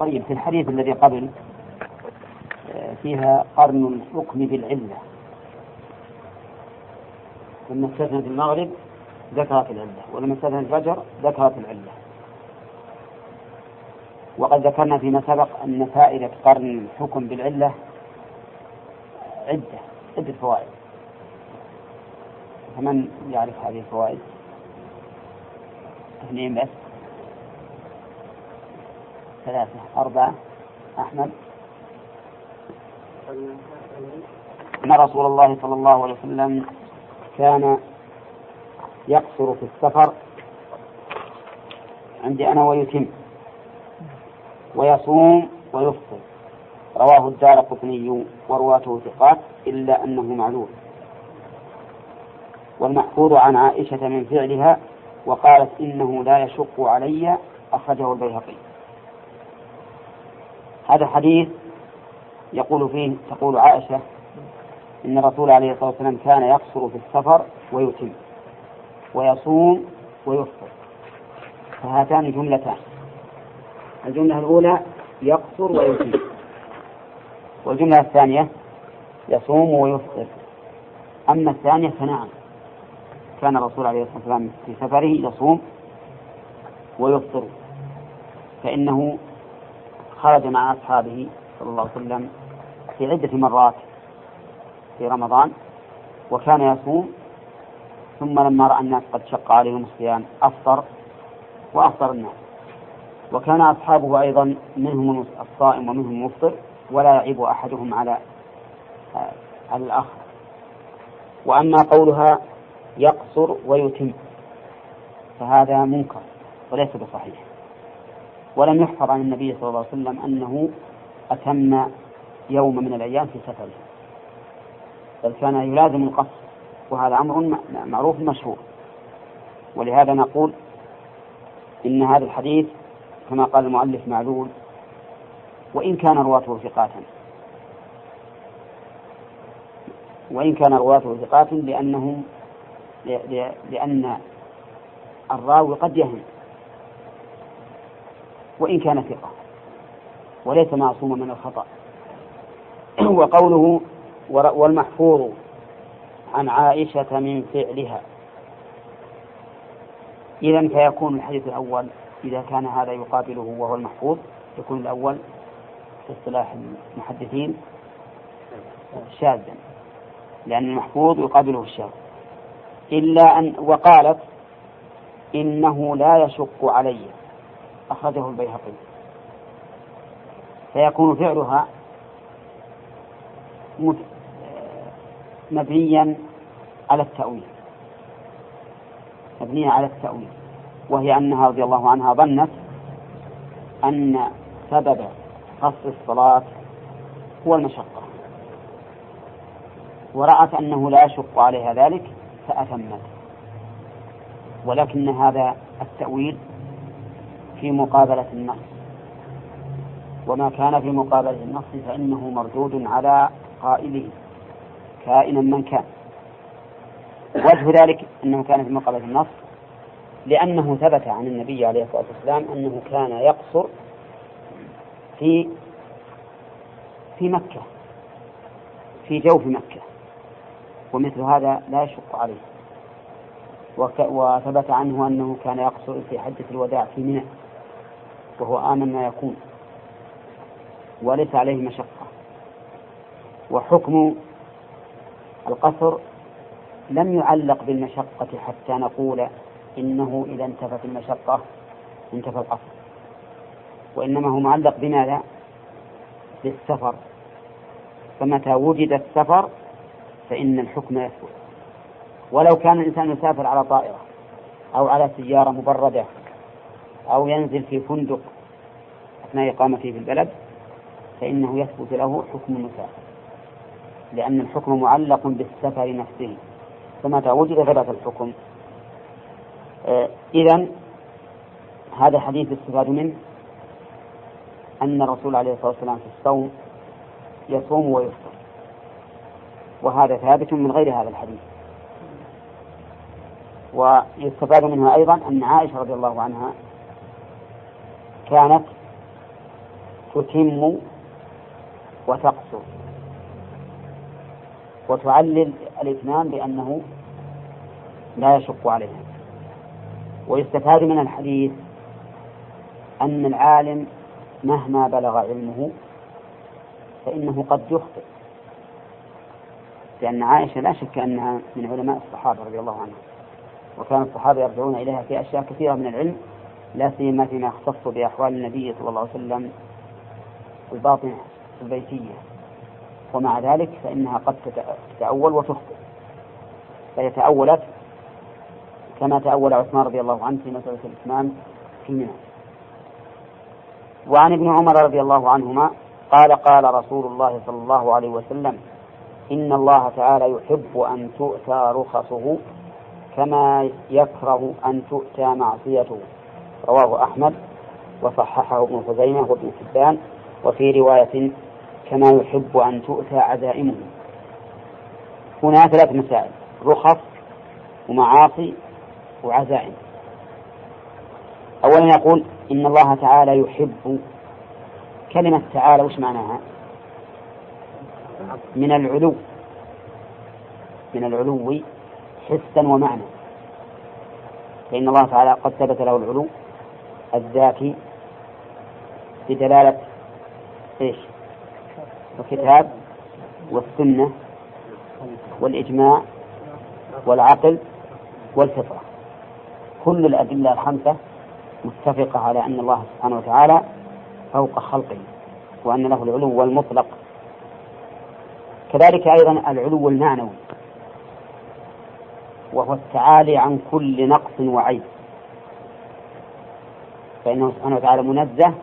طيب، في الحديث الذي قبل فيها قرن الحكم بالعلة، لما استثنت المغرب ذكرت العلة، ولما استثنت الفجر ذكرت العلة. وقد ذكرنا فيما سبق أن فائدة قرن الحكم بالعلة عدة فوائد، فمن يعرف هذه الفوائد؟ اثنين بس؟ ثلاثة؟ أربعة؟ أحمد؟ أن رسول الله صلى الله عليه وسلم كان يقصر في السفر عندي أنا ويتم، ويصوم ويفطر، رواه الدارقطني ورواته ثقات إلا أنه معلول. والمحفوظ عن عائشة من فعلها وقالت إنه لا يشق علي، أخرجه البيهقي. هذا الحديث يقول فيه، تقول عائشة إن الرسول عليه الصلاة والسلام كان يقصر في السفر ويتم ويصوم ويفطر، فهاتان جملتان. الجملة الأولى يقصر ويتم، والجملة الثانية يصوم ويفطر. أما الثانية فنعم، كان الرسول عليه الصلاة والسلام في سفره يصوم ويفطر، فإنه خرج مع أصحابه صلى الله عليه وسلم في عدة مرات في رمضان، وكان يصوم، ثم لما رأى الناس قد شق عليهم الصيام أفطر، وأفطر الناس. وكان أصحابه أيضا منهم الصائم ومنهم المفطر، ولا يعيب أحدهم على الآخر. وأما قولها يقصر ويتم فهذا منكر وليس بصحيح، ولم يحفظ عن النبي صلى الله عليه وسلم أنه أتم يوم من الأيام في سفره، بل كان يلازم القصر، وهذا أمر معروف مشهور. ولهذا نقول إن هذا الحديث كما قال المؤلف معلول، وإن كان رواته ثقات لأن الراوي قد يهم، وإن كان ثقة وليس معصوما من الخطأ. وقوله والمحفوظ عن عائشة من فعلها، إذن فيكون الحديث الأول إذا كان هذا يقابله وهو المحفوظ، يكون الأول في اصطلاح المحدثين شاذا، لأن المحفوظ يقابله الشاذ. إلا أن وقالت إنه لا يشق علي، أخرجه البيهقي، فيكون فعلها مبنيا على التأويل، وهي أنها رضي الله عنها ظنت أن سبب قصر الصلاة هو المشقة، ورأت أنه لا يشق عليها ذلك فأتمت. ولكن هذا التأويل في مقابلة النص، وما كان في مقابلة النص فإنه مردود على قائله كائنا من كان. وجه ذلك أنه كان في مقابلة النص لأنه ثبت عن النبي عليه الصلاة والسلام أنه كان يقصر في مكة، في جوف مكة، ومثل هذا لا يشق عليه. وثبت عنه أنه كان يقصر في حجة الوداع في منى، وهو آمن ما يكون، وليس عليه مشقة. وحكم القصر لم يعلق بالمشقة حتى نقول إنه إذا انتفت المشقة انتفى القصر، وإنما هو معلق بماذا؟ بالسفر، فمتى وجد السفر فإن الحكم يثبت. ولو كان الإنسان يسافر على طائرة أو على سيارة مبردة أو ينزل في فندق أثناء إقامته في البلد، فإنه يثبت له حكم المسافر، لأن الحكم معلق بالسفر نفسه، فمتى وجد ثبت الحكم. إذن هذا حديث يستفاد منه أن الرسول عليه الصلاة والسلام في الصوم يصوم ويفطر، وهذا ثابت من غير هذا الحديث. ويستفاد منها أيضا أن عائشة رضي الله عنها كانت تتم وتقصر وتعلل الاثنان بأنه لا يشق عليها. ويستفاد من الحديث أن العالم مهما بلغ علمه فإنه قد يخطئ، لأن عائشة لا شك أنها من علماء الصحابة رضي الله عنهم، وكان الصحابة يرجعون إليها في أشياء كثيرة من العلم، لا سيما فيما يختص بأحوال النبي صلى الله عليه وسلم الباطنة البيتية، ومع ذلك فإنها قد تتأول وتخطئ، فيتأولت كما تأول عثمان رضي الله عنه في مسألة الإتمام في منى. وعن ابن عمر رضي الله عنهما قال: قال رسول الله صلى الله عليه وسلم: إن الله تعالى يحب أن تؤتى رخصه كما يكره أن تؤتى معصيته. رواه أحمد وصححه ابن خزيمة وابن حبان، وفي رواية: كما يحب أن تؤتى عزائمه. هنا ثلاث مسائل: رخص ومعاصي وعزائم. أولا يقول: إن الله تعالى يحب. كلمة تعالى وش معناها؟ من العلو، من العلو حسا ومعنى، فإن الله تعالى قد ثبت له العلو الذاتي بدلالة إيش؟ الكتاب والسنة والإجماع والعقل والفطرة، كل الأدلة الخمسة متفقة على أن الله سبحانه وتعالى فوق خلقه، وأن له العلو المطلق. كذلك أيضا العلو المعنوي، وهو التعالي عن كل نقص وعيب، فإنه سبحانه وتعالى منزه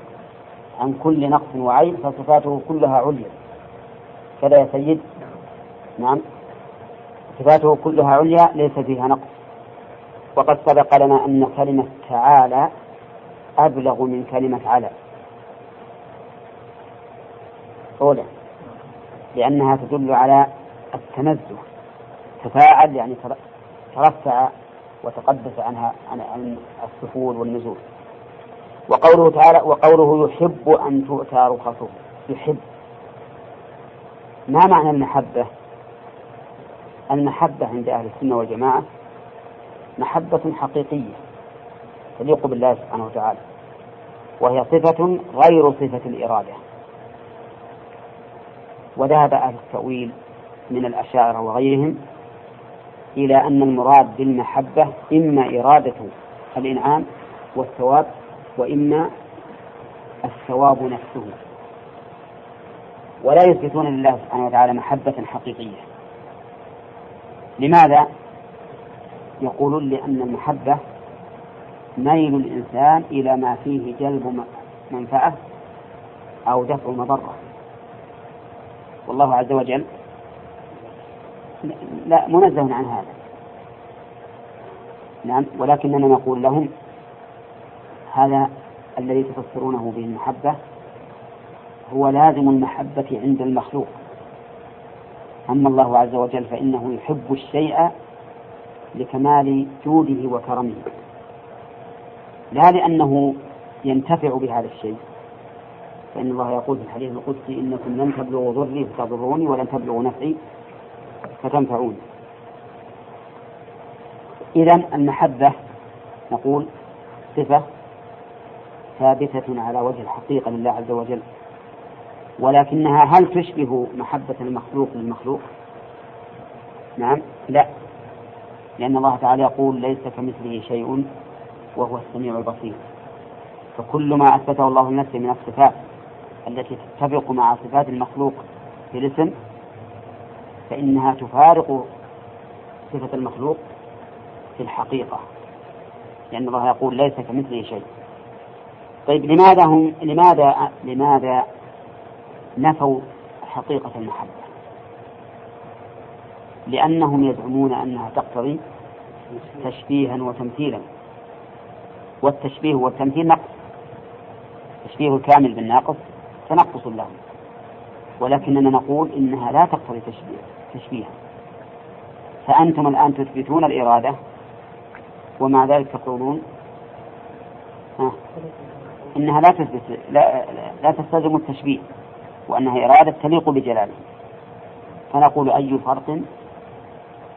عن كل نقص وعيب، فصفاته كلها عليا. كذا يا سيد؟ نعم، صفاته كلها عليا ليس فيها نقص. وقد سبق لنا أن كلمة تعالى أبلغ من كلمة على، أولا لأنها تدل على التنزه، تفاعل يعني ترفع وتقدس عنها عن السفول والنزول. وقوله تعالى: وقوله يحب أن تؤتى رخصه. يحب، ما معنى المحبة؟ المحبة عند أهل السنة والجماعة محبة حقيقية تليق بالله سبحانه وتعالى، وهي صفة غير صفة الإرادة. وذهب أهل التأويل من الأشاعرة وغيرهم إلى أن المراد بالمحبة إما إرادة الإنعام والثواب، وإما الثواب نفسه، ولا يثبتون لله سبحانه وتعالى محبة حقيقية. لماذا؟ يقولون لأن المحبة ميل الإنسان إلى ما فيه جلب منفعة أو دفع مضرة، والله عز وجل لا منزه عن هذا. نعم، ولكننا نقول لهم: هذا الذي تفسرونه به المحبة هو لازم المحبة عند المخلوق، أما الله عز وجل فإنه يحب الشيء لكمال جوده وكرمه، لا لأنه ينتفع بهذا الشيء، فإن الله يقول في الحديث القدسي: إنكم لن تبلغوا ضري فتضروني، ولن تبلغوا نفعي فتنفعوني. إذن المحبة نقول صفة ثابتة على وجه الحقيقة لله عز وجل، ولكنها هل تشبه محبة المخلوق للمخلوق؟ نعم، لا، لأن الله تعالى يقول: ليس كمثله شيء وهو السميع البصير. فكل ما أثبته الله لنفسه من الصفات التي تتفق مع صفات المخلوق في الاسم فإنها تفارق صفة المخلوق في الحقيقة، لأن الله يقول: ليس كمثله شيء. طيب، لماذا نفوا حقيقة المحبة؟ لأنهم يزعمون أنها تقتضي تشبيها وتمثيلا، والتشبيه والتمثيل نقص، تشبيه الكامل بالناقص تنقص له، ولكننا نقول إنها لا تقتضي تشبيها. فأنتم الآن تثبتون الإرادة ومع ذلك تقولون أنها لا تثبت لا تستلزم التشبيه، وأنها إرادة تليق بجلاله. فنقول أي فرق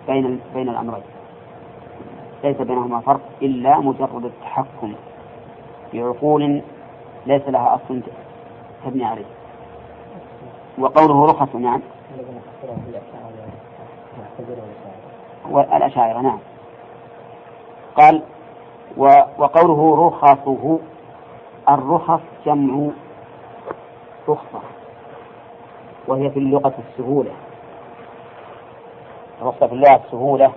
بين الأمرين؟ ليس بينهما فرق إلا مجرد التحكم بعقول ليس لها أصل تبني عليه. وقوله رخص، نعم، والأشاعرة، نعم. قال وقوله رخصه، الرخص جمع رخصة، وهي في اللغة السهولة. رخصة في اللغة السهولة،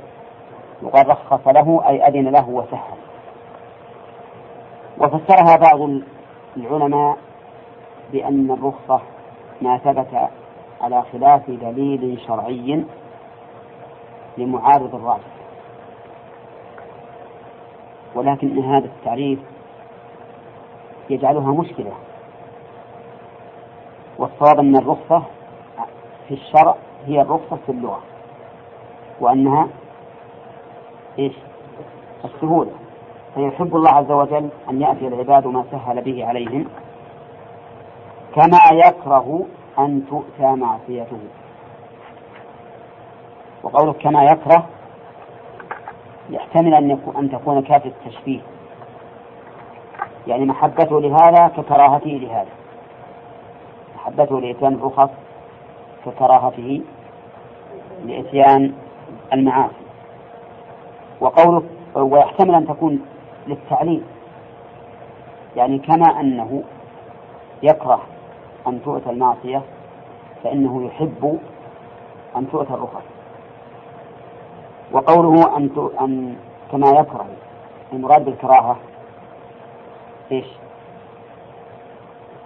وقد رخص له أي أذن له وسهل. وفسرها بعض العلماء بأن الرخصة ما ثبت على خلاف دليل شرعي لمعارض الراجح، ولكن هذا التعريف يجعلها مشكلة. والصواب أن الرخصة في الشرع هي الرخصة في اللغة، وأنها إيش؟ السهولة. فيحب الله عز وجل أن يأتي العباد ما سهل به عليهم، كما يكره أن تؤتى معصيته. وقوله كما يكره يحتمل أن تكون كافة التشبيه، يعني محبته لهذا ككراهته لهذا، محبته لإتيان الرخص ككراهته لإتيان المعاصي. وقوله ويحتمل أن تكون للتعليل، يعني كما أنه يكره أن تؤتى المعصية فإنه يحب أن تؤتى الرخص. وقوله أن كما يكره، المراد بالكراهة إيش؟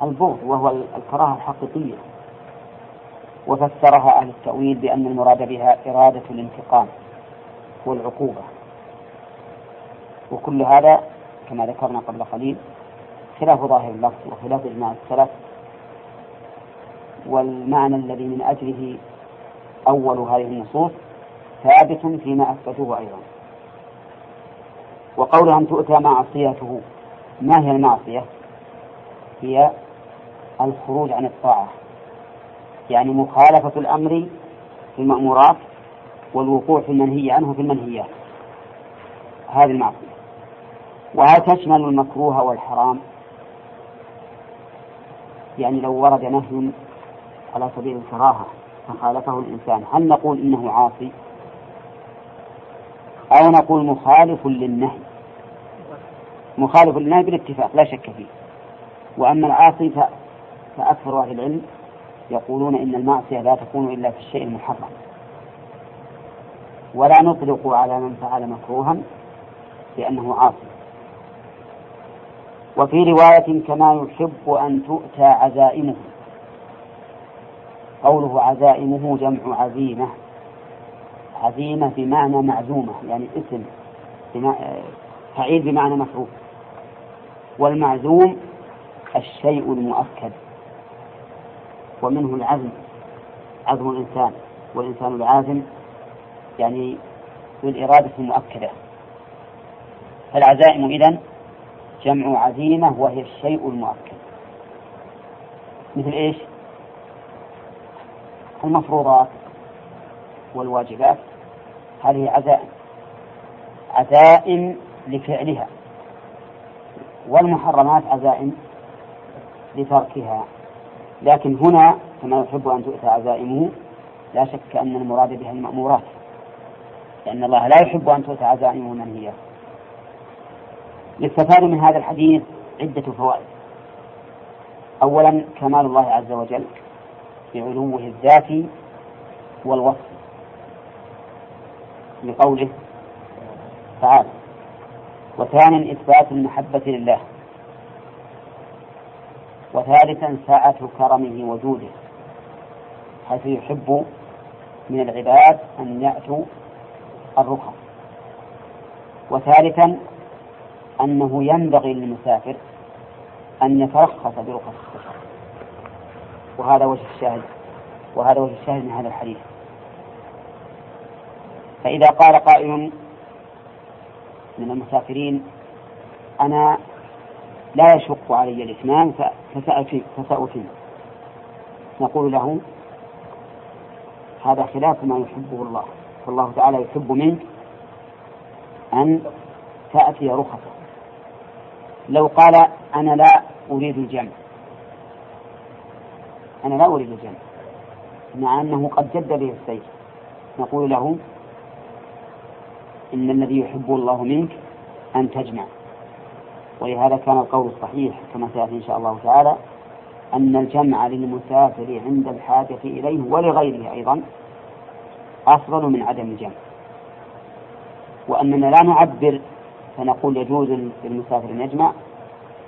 البغض، وهو الكراهة الحقيقية. وفسرها أهل التأويل بأن المراد بها إرادة الانتقام والعقوبة، وكل هذا كما ذكرنا قبل قليل خلاف ظاهر اللفظ وخلاف إجماع السلف. والمعنى الذي من أجله أول هذه النصوص ثابت فيما أثبتوه أيضا. وقوله أن تؤتى معصيته، ما هي المعصية؟ هي الخروج عن الطاعة، يعني مخالفة الأمر في المأمورات والوقوع في المنهي عنه في المنهيات، هذه المعصية. وهي تشمل المكروه والحرام، يعني لو ورد نهي على سبيل الكراهة فخالفه الإنسان، هل نقول إنه عاصي أو نقول مخالف للنهي؟ مخالف للنهي بالاتفاق لا شك فيه. وأما العاصي فأكثر أهل العلم يقولون إن المعصية لا تكون إلا في الشيء المحرم، ولا نطلق على من فعل مكروها لأنه عاصي. وفي رواية كما يحب أن تؤتى عزائمه، قوله عزائمه جمع عزيمة، عزيمة بمعنى معزومة، يعني اسم فعيل بمعنى مفعول. والمعزوم الشيء المؤكد، ومنه العزم، عزم الإنسان، والإنسان العازم يعني بالإرادة المؤكدة. فالعزائم إذن جمع عزيمة، وهي الشيء المؤكد، مثل إيش؟ المفروضات والواجبات، هذه عزائم، عزائم لفعلها. والمحرمات عزائم لتركها. لكن هنا كما يحب أن تؤتى عزائمه لا شك أن المراد بها المأمورات، لأن الله لا يحب أن تؤتى عزائمه المنهيات. للسفاد من هذا الحديث عدة فوائد. أولا، كمال الله عز وجل بعلوه الذاتي والوصف، لقوله تعالى. وثانيا، إثبات المحبة لله. وثالثا، سعة كرمه وجوده، حيث يحب من العباد أن يأتوا الرخص. وثالثا، أنه ينبغي للمسافر أن يترخص برخص الشرع، وهذا وجه الشاهد، وهذا وجه الشاهد من هذا الحديث. فإذا قال قائل من المسافرين أنا لا يشق علي الاثنان فسأتي نقول له هذا خلاف ما يحبه الله، فالله تعالى يحب منك أن تأتي رخصة. لو قال أنا لا أريد الجمع، أنا لا أريد الجمع مع أنه قد جد به السيف، نقول له إن الذي يحبه الله منك أن تجمع. ولهذا كان القول الصحيح كما سيأتي إن شاء الله تعالى أن الجمع للمسافر عند الحاجة إليه ولغيره أيضا أفضل من عدم الجمع، وأننا لا نعبر فنقول يجوز للمسافر أن يجمع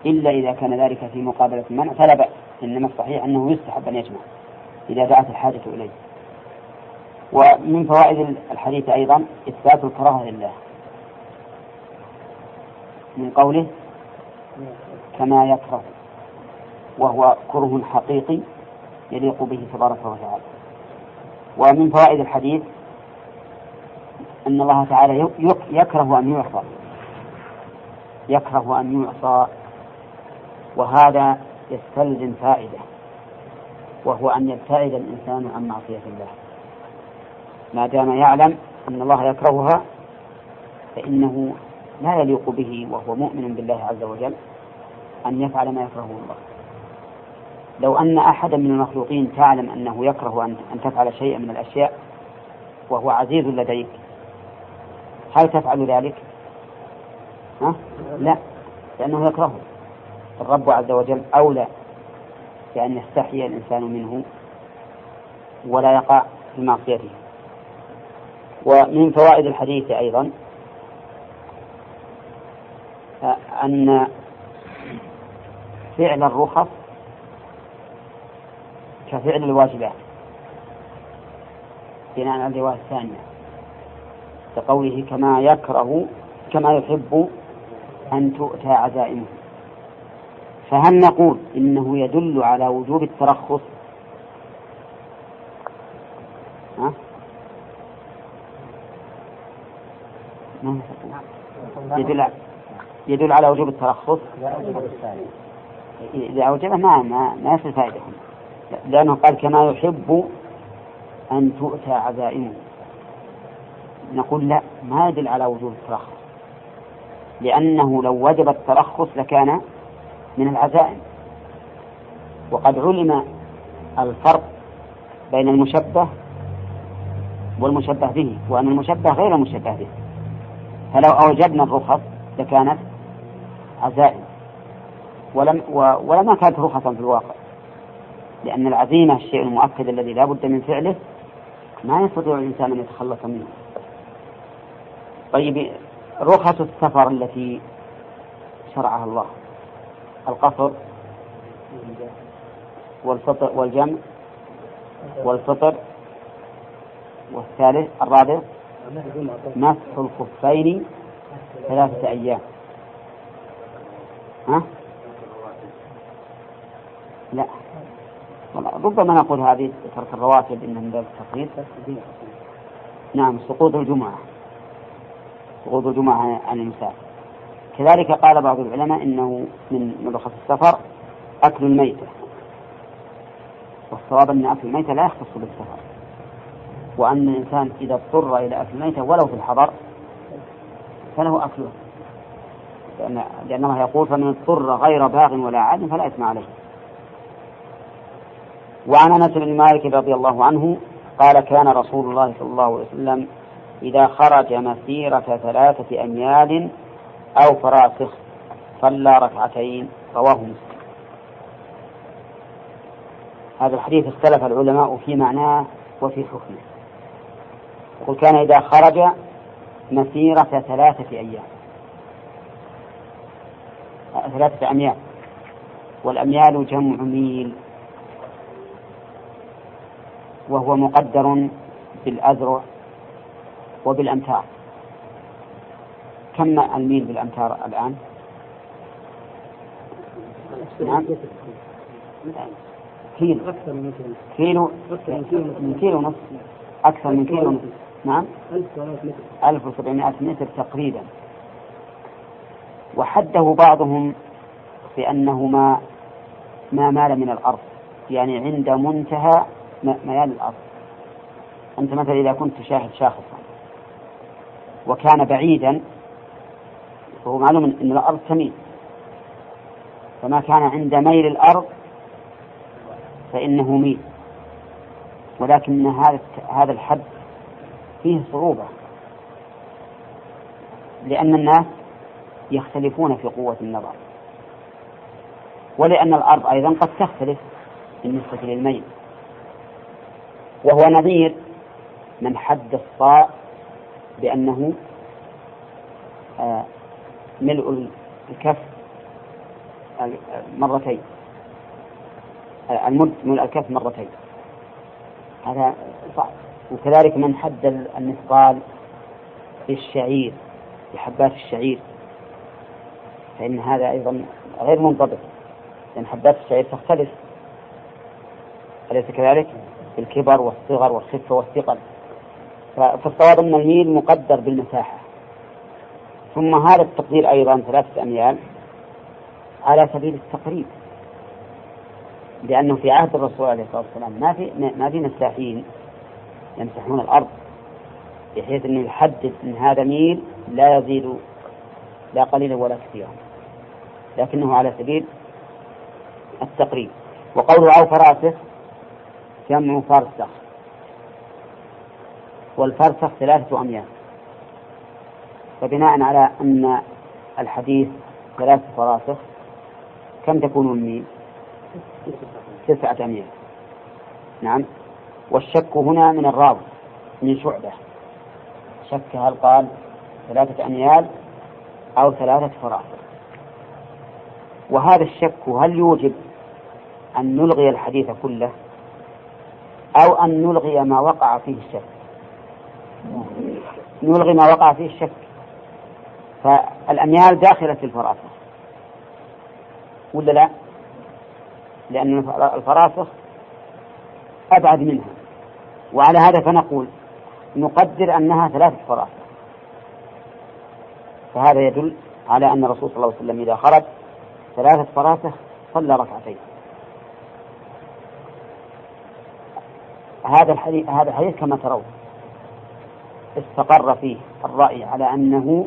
إلا إذا كان ذلك في مقابلة المنع فلا بأس، إنما الصحيح أنه يستحب أن يجمع إذا دعت الحاجة إليه. ومن فوائد الحديث أيضا إثبات الكراهة لله من قوله كما يكره، وهو كره حقيقي يليق به تبارك وتعالى. ومن فوائد الحديث أن الله تعالى يكره أن يعصى، يكره أن يعصى، وهذا يستلزم فائدة، وهو أن يبتعد الإنسان عن معصية الله. ما دام يعلم أن الله يكرهها فإنه لا يليق به وهو مؤمن بالله عز وجل أن يفعل ما يكرهه الله. لو أن أحدا من المخلوقين تعلم أنه يكره أن تفعل شيئا من الأشياء وهو عزيز لديك، هل تفعل ذلك؟ لا، لأنه يكرهه. الرب عز وجل أولى بأن يستحيي الإنسان منه ولا يقع في معصيته. ومن فوائد الحديث أيضا أن فعل الرخص كفعل الواجبات بناء على الرواية الثانية كقوله كما يكره كما يحب أن تؤتى عزائمه. فهل نقول إنه يدل على وجوب الترخص؟ يدل على وجوب الترخص إذا أوجبه ما يصل فائدة، لأنه قال كما يحب أن تؤتى عزائمه. نقول لا، ما يدل على وجوب الترخص، لأنه لو وجب الترخص لكان من العزائم، وقد علم الفرق بين المشبه والمشبه به، وأن المشبه غير المشبه به، فلو أوجبنا الرخص لكانت عزائم ولما كانت رخصا في الواقع، لأن العزيمة الشيء المؤكد الذي لا بد من فعله ما يستطيع الإنسان أن يتخلص منه. طيب، رخص السفر التي شرعها الله، القصر والجمع والفطر والثالث الرابع مسح الخفين 3 أيام، لا، ربما نقول هذه ترك الرواتب إن من باب التقليد. نعم، سقوط الجمعة عن المسافر. كذلك قال بعض العلماء إنه من رخص السفر أكل الميتة، والصواب أن أكل الميتة لا يختص بالسفر، وأن الإنسان إذا اضطر إلى أكل الميتة ولو في الحضر فله أكله، لأن الله يقول فمن اضطر غير باغ ولا عاد فلا إثم عليه. وعن أنس بن مالك رضي الله عنه قال كان رسول الله صلى الله عليه وسلم إذا خرج مسيرة 3 أميال أو فراسخ صلى 2 ركعتين، رواه مسلم. هذا الحديث اختلف العلماء في معناه وفي حكمه. يقول كان إذا خرج مسيرة 3 أيام 3 أميال، والأميال جمع ميل، وهو مقدر بالأذرع وبالأمتار. كم الميل بالأمتار الآن؟ نعم، كيلو ونصف، أكثر من كيلو ونصف. نعم، 1700 متر تقريبا. وحده بعضهم بأنهما ما مال من الأرض، يعني عند منتهى ميال الأرض. أنت مثلا إذا كنت تشاهد شاخصا وكان بعيدا، فهو معلوم أن الأرض تميل، فما كان عند ميل الأرض فإنه ميل. ولكن هذا الحد فيه صعوبة، لأن الناس يختلفون في قوة النظر، ولأن الأرض أيضا قد تختلف بالنسبة للميل. وهو نظير من حد الصاع بأنه ملء الكف مرتين، المد ملء الكف مرتين، هذا صعب. وكذلك من حد المثقال في الشعير، في حبات الشعير، فإن هذا أيضا غير منضبط، لأن حبات الشعير تختلف، أليس كذلك؟ الكبر والصغر والخفة والثقل. فالصواب أن الميل مقدر بالمساحة، ثم هذا التقدير أيضا 3 أميال على سبيل التقريب، لأنه في عهد الرسول عليه الصلاة والسلام ما في مساحين يمسحون الأرض، بحيث أن يحدد أن هذا ميل لا يزيد لا قليلا ولا كثيرا، لكنه على سبيل التقريب. وقوله أو فراسخ جمع فرسخ، والفرسخ 3 أميال، فبناء على أن الحديث 3 فراسخ، كم تكون الميل؟ 9 أميال. نعم. والشك هنا من الراوي، من شعبة، شك هل قال 3 أميال أو 3 فراسخ. وهذا الشك هل يوجب أن نلغي الحديث كله أو أن نلغي ما وقع فيه الشك؟ نلغي ما وقع فيه الشك، فالأميال داخلة في الفراسخ ولا لا؟ لأن الفراسخ أبعد منها، وعلى هذا فنقول نقدر أنها 3 فراسخ. فهذا يدل على أن الرسول صلى الله عليه وسلم إذا خرج 3 فراسخ صلى 2 ركعتين. هذا الحديث كما ترون استقر فيه الرأي على أنه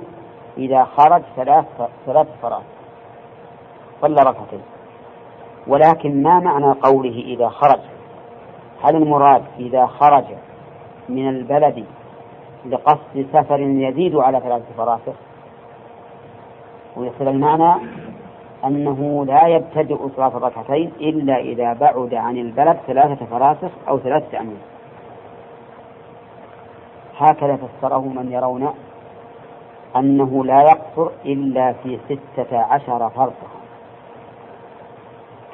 إذا خرج 3 فراسخ صلى 2 ركعتين. ولكن ما معنى قوله إذا خرج؟ هل المراد إذا خرج من البلد لقصد سفر يزيد على 3 فراسخ؟ ويصل المعنى أنه لا يبتدئ صلاة 2 ركعتين إلا إذا بعد عن البلد 3 فراسخ أو 3 أميال. هكذا فسره من يرون أنه لا يقصر إلا في 16 فرسخا،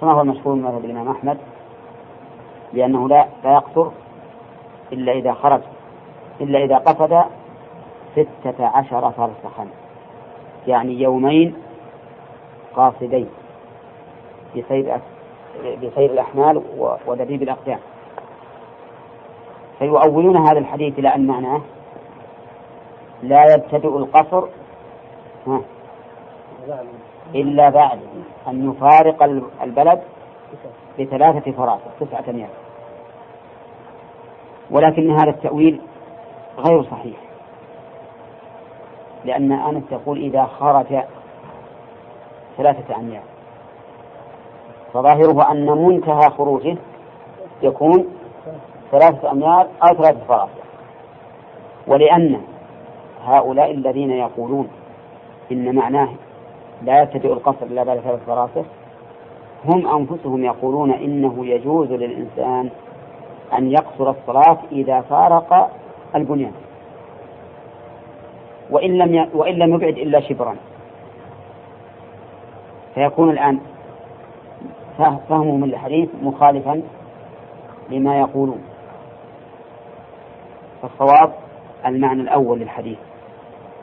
كما هو المشهور من مذهب الإمام أحمد، لأنه لا يقصر إلا إذا خرج، إلا إذا قصد 16 فرسخا، يعني 2 قاصدين بسير الأحمال ودبيب الأقدام. فيؤولون هذا الحديث إلى أن معناه لا يبتدئ القصر إلا بعد أن يفارق البلد ب3 فراسخ، 9 أميال. ولكن هذا التأويل غير صحيح، لأن أنس تقول إذا خرج 3 أميال، فظاهره أن منتهى خروجه يكون 3 أميال أو 3 فراسخ. ولأن هؤلاء الذين يقولون إن معناه لا يبتدئ القصر إلا بعد 3 فراسخ، هم أنفسهم يقولون إنه يجوز للإنسان أن يقصر الصلاة إذا فارق البنيان، وإن لم يبعد إلا شبرا. فيكون الآن فهمهم الحديث مخالفا لما يقولون. فالصواب المعنى الأول للحديث،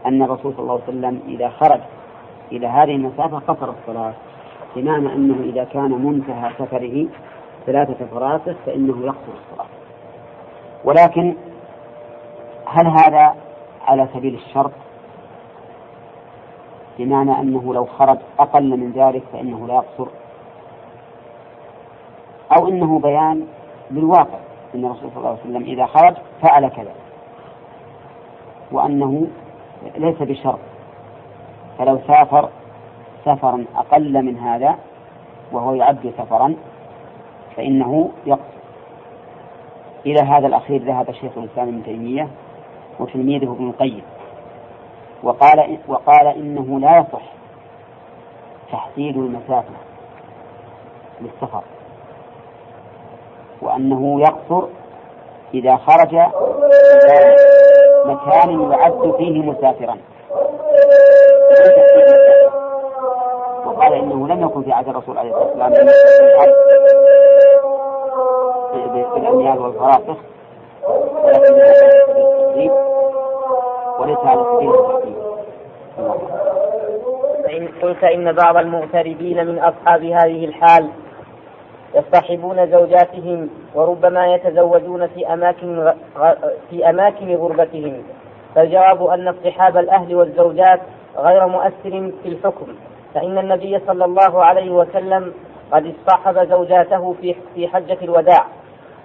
أن الرسول صلى الله عليه وسلم إذا خرج إلى هذه المسافة قصر الصلاة، بمعنى أنه إذا كان منتهى سفره 3 فراسخ فإنه يقصر الصلاة. ولكن هل هذا على سبيل الشرط بمعنى أنه لو خرج أقل من ذلك فإنه لا يقصر، أو أنه بيان بالواقع أن الرسول صلى الله عليه وسلم إذا خرج فعل كذا، وأنه ليس بشرط، فلو سافر سفرا أقل من هذا وهو يعد سفرا فإنه يقصر. إلى هذا الأخير ذهب شيخ الإسلام ابن تيمية وتلميذه ابن قيم، وقال إنه لا يصح تحديد المسافة للسفر، وأنه يقصر إذا خرج إلى مكان يعد فيه مسافرا. وقال إنه لم يكن في عهد الرسول عليه الصلاة والسلام بالأميال والفرافق، ولكن بالتقريب وليس على سبيل التحديد. فإن قلت إن بعض المغتربين من أصحاب هذه الحال يصطحبون زوجاتهم وربما يتزوجون في أماكن غربتهم، فالجواب أن اصطحاب الأهل والزوجات غير مؤثر في الحكم، فإن النبي صلى الله عليه وسلم قد اصطحب زوجاته في حجة الوداع،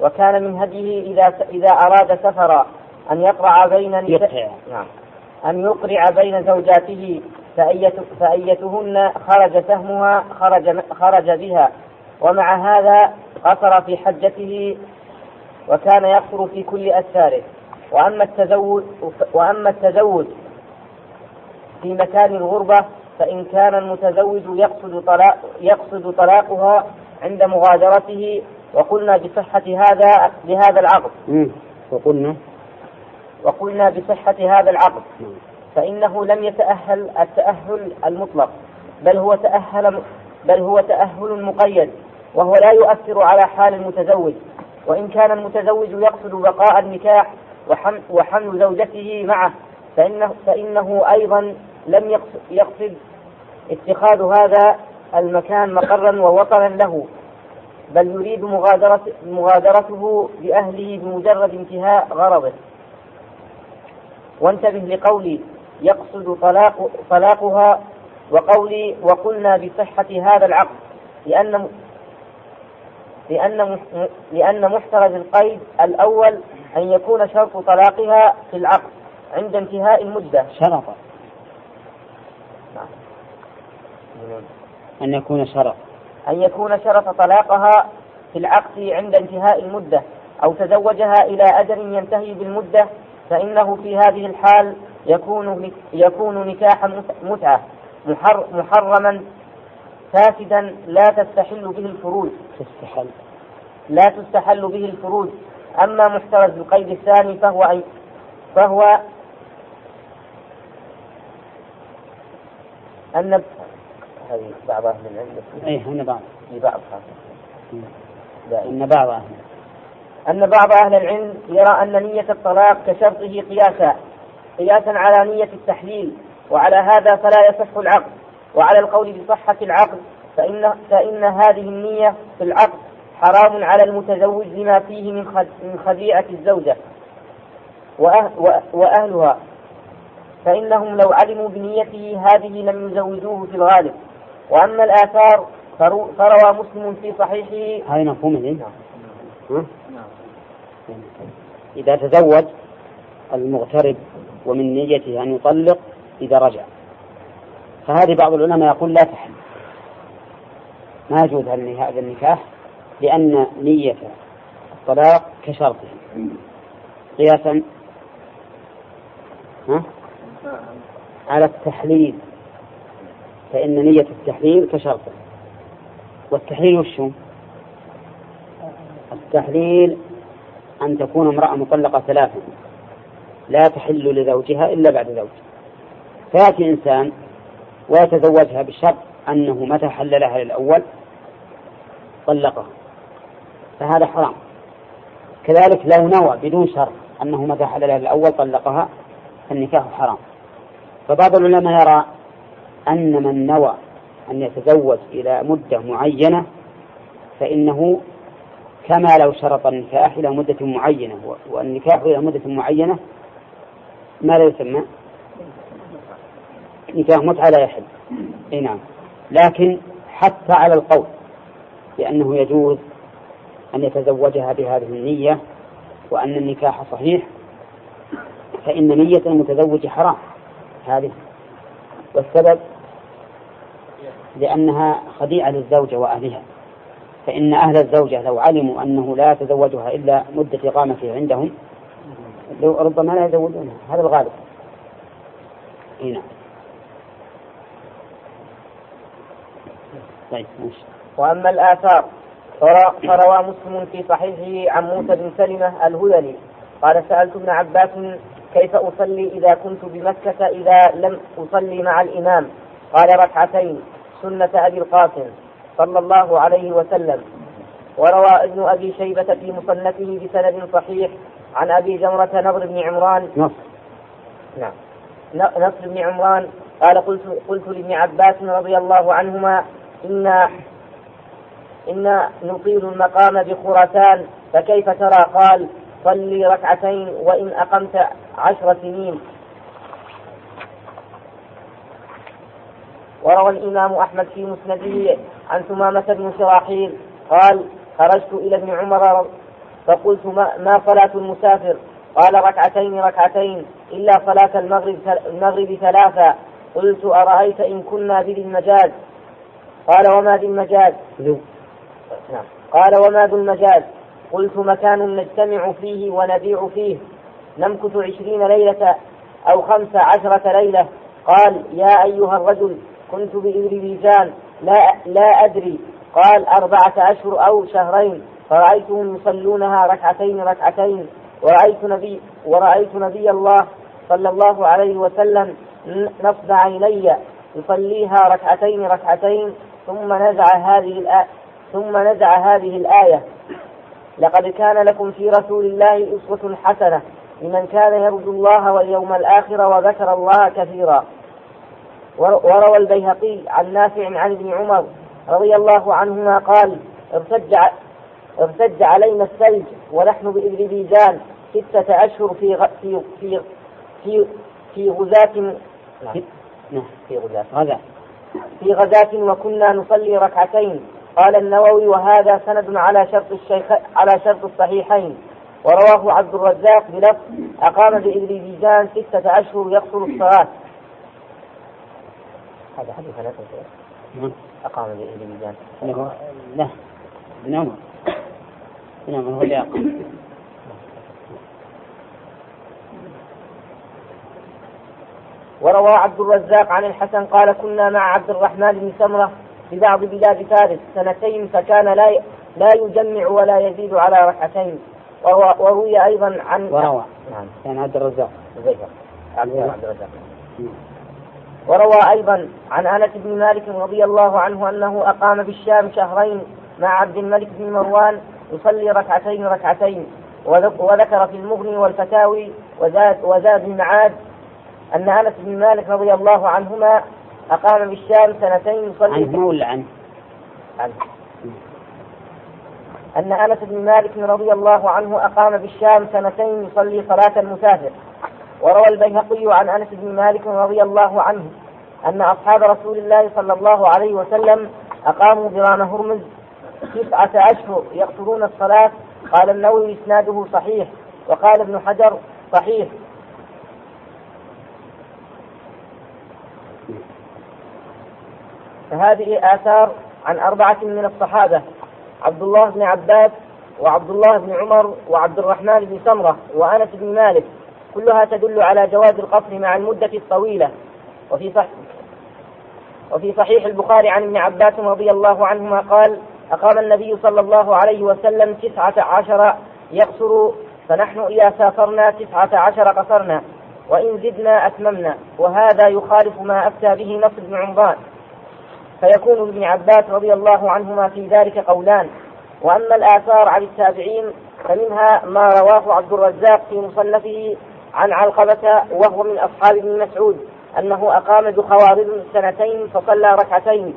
وكان من هديه إذا أراد سفرا أن يقرع بين زوجاته، فأيتهن خرج سهمها خرج بها، ومع هذا قصر في حجته وكان يقصر في كل أسفاره. وأما التزوج في مكان الغربة فإن كان المتزوج يقصد طلاقها عند مغادرته، وقلنا بصحة هذا العقد فإنه لم يتأهل التأهل المطلق، بل هو تأهل مقيد، وهو لا يؤثر على حال المتزوج. وإن كان المتزوج يقصد بقاء النكاح وحمل زوجته معه فإنه أيضا لم يقصد اتخاذ هذا المكان مقرا ووطنا له، بل يريد مغادرته بأهله بمجرد انتهاء غرضه. وانتبه لقولي يقصد طلاقها وقولي وقلنا بصحة هذا العقد، لأن محترز القيد الأول أن يكون شرط طلاقها في العقد عند انتهاء المدة، شرطا أن يكون شرط طلاقها في العقد عند انتهاء المدة، أو تزوجها إلى أجل ينتهي بالمدة، فإنه في هذه الحال يكون نكاحا متعة محرما فاسدا لا تستحل به الفروج. أما محترز القيد الثاني فهو أن بعض أهل العلم يرى أن نية الطلاق كشرطه قياسا على نية التحليل، وعلى هذا فلا يصح العقد. وعلى القول بصحة العقد فإن هذه النية في العقد حرام على المتزوج لما فيه من خديعة الزوجة وأهلها، فإنهم لو علموا بنيته هذه لم يزوجوه في الغالب. وأما الآثار فروى مسلم في صحيحه هاي نفهم نعم. إذا تزوج المغترب ومن نيته أن يطلق إذا رجع، فهذه بعض العلماء يقول لا تحل، ما يجوز هذا النكاح، لأن نية الطلاق كشرطه قياسا على التحليل، فإن نية التحليل كشرطه. والتحليل وشو؟ التحليل أن تكون امرأة مطلقة ثلاثا لا تحل لزوجها إلا بعد زوج، فيأتي إنسان ويتزوجها بالشرط أنه متى حل لها للأول طلقها، فهذا حرام. كذلك لو نوى بدون شرط أنه متى حل لها للأول طلقها فالنكاح حرام. فبعض العلماء يرى أن من نوى أن يتزوج إلى مدة معينة فإنه كما لو شرط النكاح إلى مدة معينة، والنكاح إلى مدة معينة ماذا يسمى؟ نكاح متعة لا يحل. اي نعم، لكن حتى على القول لأنه يجوز أن يتزوجها بهذه النية وأن النكاح صحيح، فإن نية المتزوج حرام هذه، والسبب لأنها خديعة للزوجة وأهلها، فإن أهل الزوجة لو علموا أنه لا تزوجها إلا مدة إقامته عندهم لو ربما لا يزوجونها، هذا الغالب. هنا طيب ماشي. وأما الآثار فروى مسلم في صحيحه عن موسى بن سلمة الهدلي قال: سألت ابن عباس كيف أصلي إذا كنت بمكة إذا لم أصلي مع الإمام؟ قال: ركعتين سنة أبي القاسم صلى الله عليه وسلم. وروى ابن أبي شيبة في مصنفه بسند صحيح عن أبي جمرة نصر بن عمران نصر بن عمران قال: قلت لابن عباس رضي الله عنهما: إن نطيل المقام بخراسان فكيف ترى؟ قال: صلي ركعتين وإن أقمت 10 سنين. وروى الإمام أحمد في مسنده عن ثمامة بن شراحيل قال: خرجت إلى ابن عمر فقلت: ما صلاة المسافر؟ قال: ركعتين إلا صلاة المغرب 3. قلت: أرأيت إن كنا بذي المجاز؟ قال: وما ذي المجاز؟ قال: وما ذو المجاز؟ قلت: مكان نجتمع فيه ونبيع فيه، نمكث 20 ليلة أو 15 ليلة. قال: يا أيها الرجل، كنت بإذربيجان لا أدري. قال: 4 أشهر أو شهرين، فرأيتهم يصلونها ركعتين، ورأيت نبي الله صلى الله عليه وسلم نصب عيني يصليها ركعتين، ثم نزع هذه الآية: لقد كان لكم في رسول الله أسوة حسنة لمن كان يرجو الله واليوم الآخر وذكر الله كثيرا. وروى البيهقي عن نافع عن ابن عمر رضي الله عنهما قال: ارتج علينا الثلج ونحن بإذربيجان 6 أشهر في غزاة وكنا نصلي ركعتين. قال النووي: وهذا سند على شرط الصحيحين. ورواه عبد الرزاق بلفظ: أقام بإذربيجان 6 أشهر يقصر الصلاة. هذا حديث لا أقام بإذربيجان لا نعم نعم هو لا أقام. وروى عبد الرزاق عن الحسن قال: كنا مع عبد الرحمن بن سمرة في بعض بلاد فارس 2 سنين، فكان لا يجمع ولا يزيد على 2 ركعتين. وروي أيضا عن عبد الرزاق وروى أيضا عن أنس بن مالك رضي الله عنه أنه أقام بالشام 2 شهرين مع عبد الملك بن مروان يصلي ركعتين. وذكر في المغني والفتاوي وزاد المعاد أن أنس بن مالك رضي الله عنهما أقام بالشام 2 سنين يصلي أن أنس بن مالك رضي الله عنه أقام بالشام 2 سنين يصلي صلاة المسافر. وروى البيهقي عن أنس بن مالك رضي الله عنه أن أصحاب رسول الله صلى الله عليه وسلم أقاموا برام هرمز 9 أشهر يقصرون الصلاة. قال النووي: إسناده صحيح. وقال ابن حجر: صحيح. فهذه آثار عن 4 من الصحابة: عبد الله بن عباس وعبد الله بن عمر وعبد الرحمن بن سمرة وأنس بن مالك، كلها تدل على جواز القصر مع المدة الطويلة. وفي صحيح البخاري عن ابن عباس رضي الله عنهما قال: أقام النبي صلى الله عليه وسلم 19 يقصر، فنحن إذا سافرنا 19 قصرنا، وإن زدنا أتممنا. وهذا يخالف ما أفتى به نصر بن عمران، فيكون ابن عباس رضي الله عنهما في ذلك قولان. وأما الآثار عن التابعين فمنها ما رواه عبد الرزاق في مصنفه عن علقمة وهو من أصحاب ابن مسعود أنه أقام بخوارزم 2 سنين فصلى ركعتين.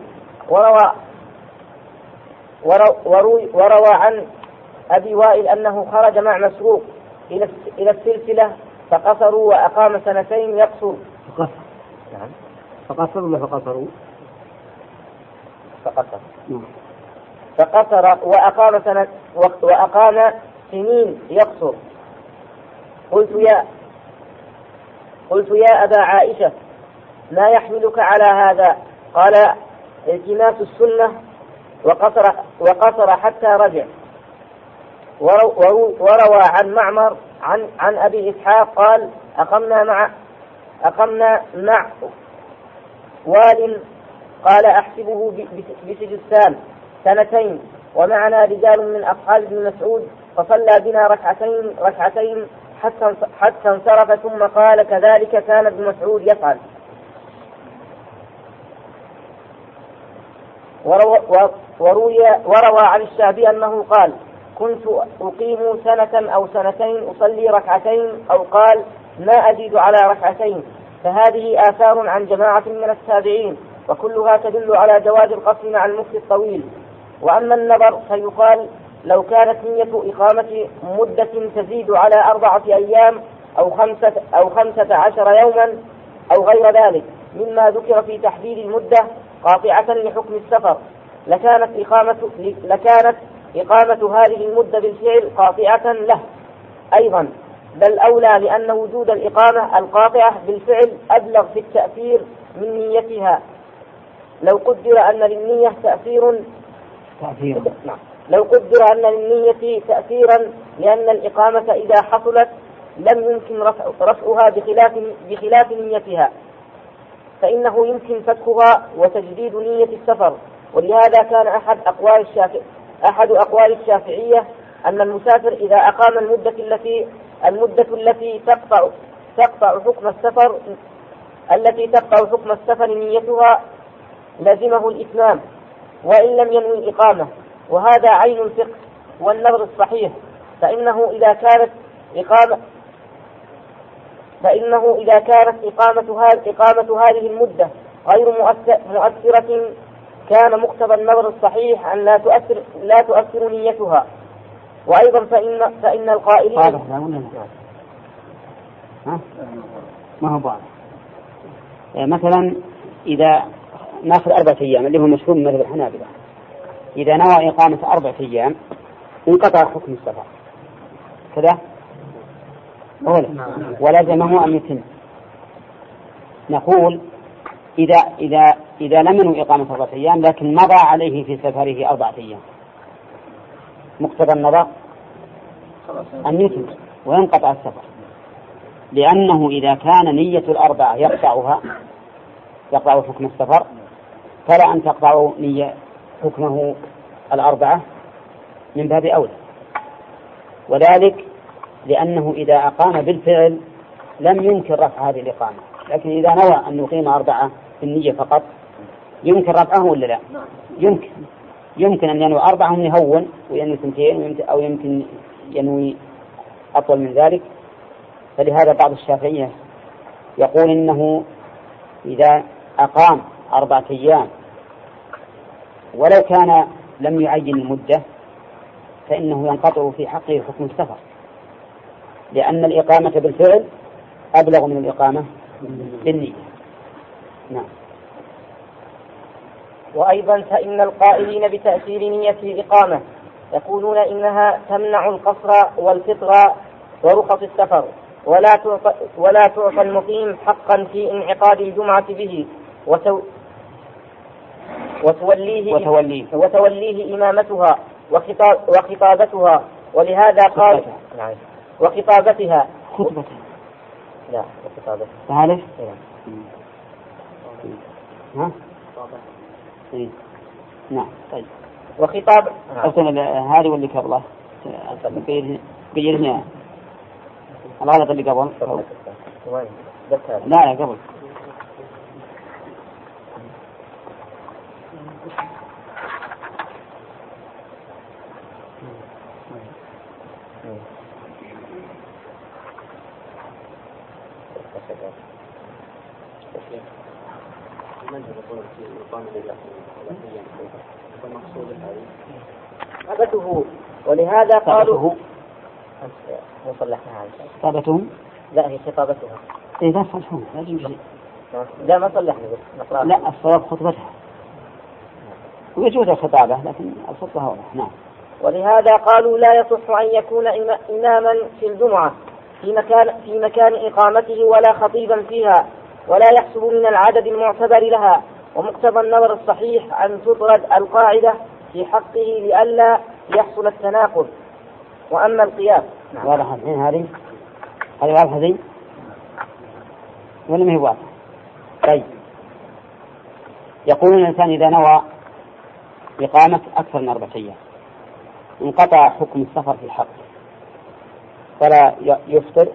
وروى عن أبي وائل أنه خرج مع مسروق إلى السلسلة فقصروا وأقام 2 سنين يقصر فقصروا ما فقصروا فقصر فقصر وأقام سنة وأقام سنين يقصر. قلت يا أبا عائشة ما يحملك على هذا؟ قال التماس السنة وقصر حتى رجع. وروى عن معمر عن أبي إسحاق قال أقمنا مع وال قال أحسبه بسجستان سنتين ومعنا رجال من أصحاب ابن مسعود فصلى بنا ركعتين حتى انصرف ثم قال كذلك كان ابن مسعود يفعل. وروى عن الشافعي أنه قال كنت أقيم سنة أو سنتين أصلي ركعتين أو قال ما أزيد على ركعتين. فهذه آثار عن جماعة من التابعين وكلها تدل على جواز القصر مع المكث الطويل. وأما النظر فيقال لو كانت نية إقامة مدة تزيد على 4 أيام أو 15 يوما أو غير ذلك مما ذكر في تحديد المدة قاطعة لحكم السفر لكانت إقامة هذه المدة بالفعل قاطعة له أيضا، بل أولى لأن وجود الإقامة القاطعة بالفعل أبلغ في التأثير من نيتها. لو قدر أن للنية تأثيرا لأن الإقامة إذا حصلت لم يمكن رفعها بخلاف نيتها، فإنه يمكن فتحها وتجديد نية السفر. ولهذا كان أحد أقوال الشافعية أن المسافر إذا أقام المدة التي تقطع حكم السفر نيتها لزمه الإتمام وإن لم ينوي الإقامة، وهذا عين الفقه والنظر الصحيح. فإنه إذا كانت إقامة هذه المدة غير مؤثرة كان مقتضى النظر الصحيح أن لا تؤثر نيتها. وأيضا فإن القائلين ما هو بعض مثلا إذا نأخذ 4 أيام اللي هو مشهور من مذهب الحنابلة، إذا نوى إقامة 4 أيام انقطع حكم السفر كذا ولازمه أن يتم. نقول إذا لم ينوي إقامة 4 أيام لكن مضى عليه في سفره 4 أيام مقتضى النظر أن يتم وينقطع السفر، لأنه إذا كان نية 4 يقطع حكم السفر فلا أن تقطع نية حكمه 4 من باب أولى، وذلك لأنه إذا أقام بالفعل لم يمكن رفع هذه الإقامة، لكن إذا نوى أن يقيم 4 بالنية فقط يمكن رفعه ولا لا؟ يمكن أن ينوي 4 يهون وينوي 2 أو يمكن ينوي أطول من ذلك. فلهذا بعض الشافعية يقول إنه إذا أقام 4 أيام ولو كان لم يعين المدة فإنه ينقطع في حقه حكم السفر، لأن الإقامة بالفعل أبلغ من الإقامة بالنية. نعم. وأيضا فإن القائلين بتأثير نية الإقامة يقولون إنها تمنع القصر والفطر ورخص السفر ولا تعطى المقيم حقا في انعقاد الجمعة به وتوليه إمامتها وخطابتها. ولهذا قال وخطاب أصلا هذه واللي قبله بيرنا الغلط اللي قبل لا قبل ثبته. ولهذا قالوا مصلحنا على ثبتهم لا هي خطابتها إذا فهموا لا ما صلحنا بس. لا الصواب خطبتها ويجوز الخطابة لكن الخطبة واضح. نعم. ولهذا قالوا لا يصح أن يكون إماما في الجمعة في مكان إقامته ولا خطيبا فيها، ولا يحسب من العدد المعتبر لها، ومقتضى النظر الصحيح أن تطرد القاعدة في حقه لئلا يحصل التناقض. وأما القياس واضح الحين هذه واضحة ذي ولا ما هي واضحة؟ طيب يقول الإنسان إذا نوى إقامة أكثر من 4 أيام انقطع حكم السفر في الحق، فلا يفطر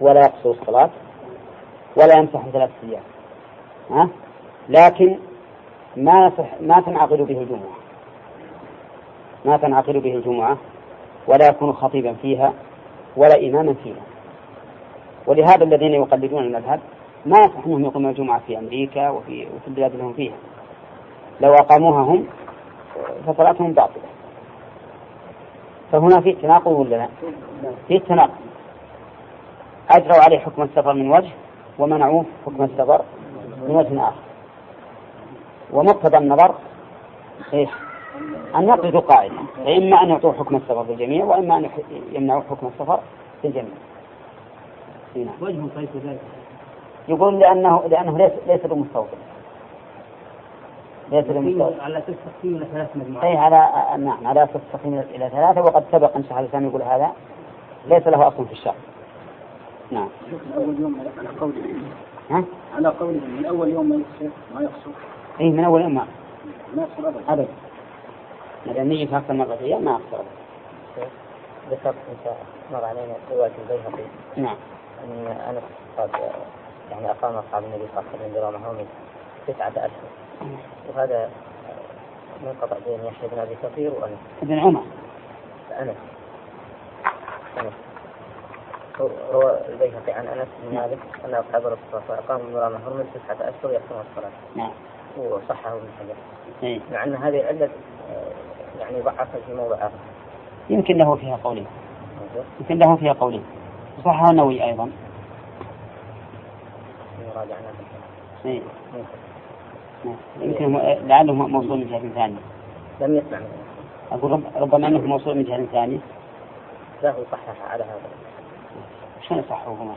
ولا يقصر الصلاة ولا يمسح 3 أيام، لكن ما تنعقد به الجمعة ولا يكون خطيبا فيها ولا إماما فيها. ولهذا الذين يقلدون المذهب ما يصح أنهم يقوموا الجمعة في أمريكا وفي البلاد اللي هم فيها، لو أقاموها هم فصلاتهم باطلة. فهنا في تناقض ولا لا؟ في تناقض. أجروا عليه حكم السفر من وجه ومنعوه حكم السفر من وجه آخر. ومقتضى النظر إيش؟ أن يقضوا قاعدة، إما أن يعطوا حكم السفر للجميع وإما أن يمنعوا حكم السفر للجميع. وجه طيب ذلك؟ يقول لأنه ليس بمستوطن. على تستقيم إلى 3 مجموعات. أي على تستقيم إلى 3، وقد سبق أن شرح الإسلام يقول هذا ليس له أصل في الشرع. نعم. أول يوم على قوله من أول يوم ما يقصر. أي من أول يوم ما يقصر أبدا. لأن يجي أكثر من 4 أيام ما يقصر. ذكرت إن شاء الله مر علينا رواية البيهقي. نعم. أنا قد يعني أقام أصحاب النبي صلى الله عليه وسلم برمهم 9 أشهر. وهذا منقطع بين يحيى بن أبي كثير وأنس ابن عمر. أنس روى البيهقي عن أنس بن مالك أن أصحاب الرسول فأقاموا برمهم من 9 أشهر يقصرون الصلاة. نعم. وصحه ابن حجر. مع أن هذه العلة يعني ضعفها في موضع آخر. يمكن له فيها قولين. صحه النووي أيضا. مراجعنا. إيه. يمكن لعله موصول من جهة ثانية. لم يسمع. أقول ربما أنه موصول من جهة ثانية. لا هو صحح على هذا. شنو صحه هما؟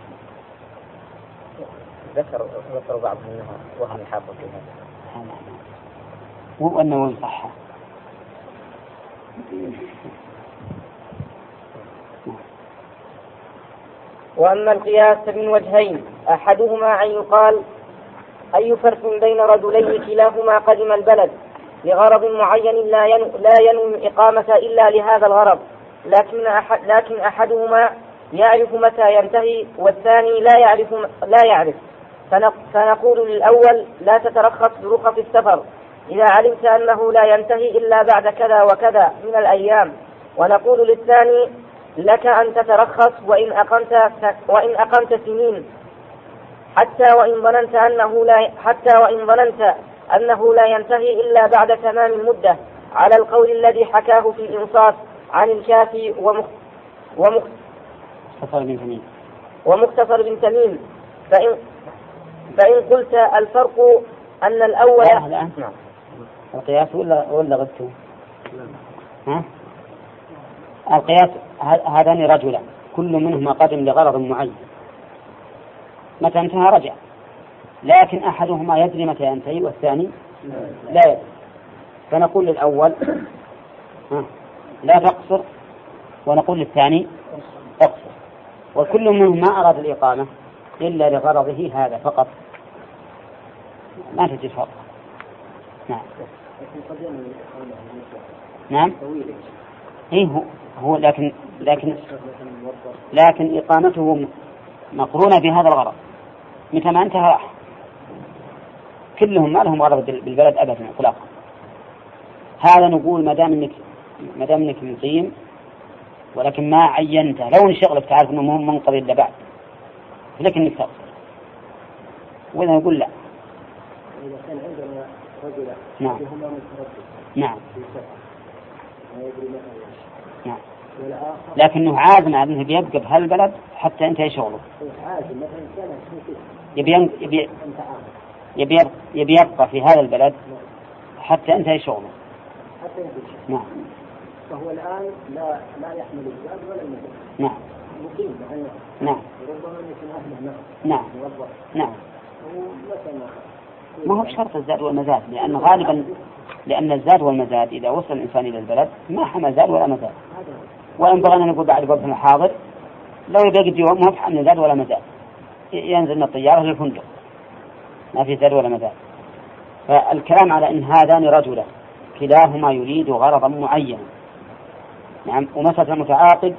ذكروا بعض منها وهم يحافظون عليها. مو أنه يصحح. وأما القياس من وجهين، أحدهما أن يقال أي فرق بين رجلين كلاهما قدم البلد لغرض معين لا ينوي الإقامة إلا لهذا الغرض، لكن أحدهما يعرف متى ينتهي والثاني لا يعرف، فنقول للأول لا تترخص برخص السفر إذا علمت أنه لا ينتهي إلا بعد كذا وكذا من الأيام، ونقول للثاني لك أن تترخص وإن أقمت سنين حتى وإن ظننت أنه لا ينتهي إلا بعد تمام المدة، على القول الذي حكاه في الإنصاف عن الشافعي ومختصر بن تميم. فإن قلت الفرق أن الأول القياس ولا غبته؟ القياس هذان رجلا كل منهما قدم لغرض معين، متى انتهى رجع، لكن أحدهما يدري متى ينتهي والثاني لا يدري، فنقول للأول لا تقصر ونقول للثاني اقصر، وكل منهما أراد الإقامة إلا لغرضه هذا فقط، ما تجد فرق. نعم. إيه هو لكن إقامته مقرونة بهذا الغرض، متى ما انتهى راح. كلهم ما لهم غرض بالبلد أبدا إطلاقا. هذا نقول ما دام انك مقيم ولكن ما عينته، لو انشغلت تعرف انه مو منقضي الا بعد لكن انك تقصر. واذا نقول لا. اذا كان عندنا رجل نعم. نعم. نعم. لكنه عازم على أنه يبقى بهالبلد حتى انتهي شغله. يبي يبقى في هذا البلد حتى انتهي شغله. نعم. فهو الآن لا يحمل الزاد ولا المدد. نعم. مقيم بحياته. نعم. ربما يكون أهله. نعم. نعم. ما هو شرط الزاد والمزاد، لأن غالبا لأن الزاد والمزاد إذا وصل الإنسان إلى البلد ما حمل زاد ولا مزاد. وينبغي أن نقول بعد وقت الحاضر لو يجد يوم ما حمل زاد ولا مزاد ينزل من الطيارة للفندق ما في زاد ولا مزاد. فالكلام على أن هذان رجلا كلاهما يريد غرضا معينا. نعم. ومسألة المتعاقد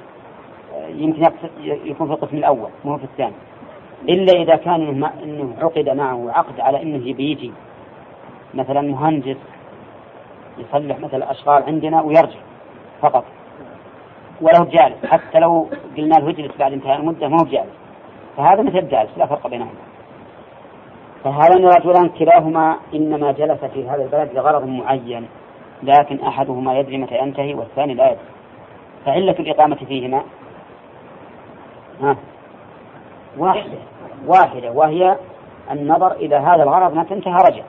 يمكن يكون في القسم الأول مو في الثاني، إلا إذا كان إنه عقد معه عقد على إنه بيجي مثلا مهندس يصلح مثلا أشغال عندنا ويرجع فقط وله جالس، حتى لو قلنا له اجلس بعد انتهاء المدة ما هو جالس، فهذا مثل جالس لا فرق بينهما. فهذان رجلان كلاهما إنما جلس في هذا البلد لغرض معين، لكن أحدهما يدري متى ينتهي والثاني لا يدري، فعلة الإقامة فيهما واحدة وهي النظر إلى هذا الغرض متى انتهى رجع،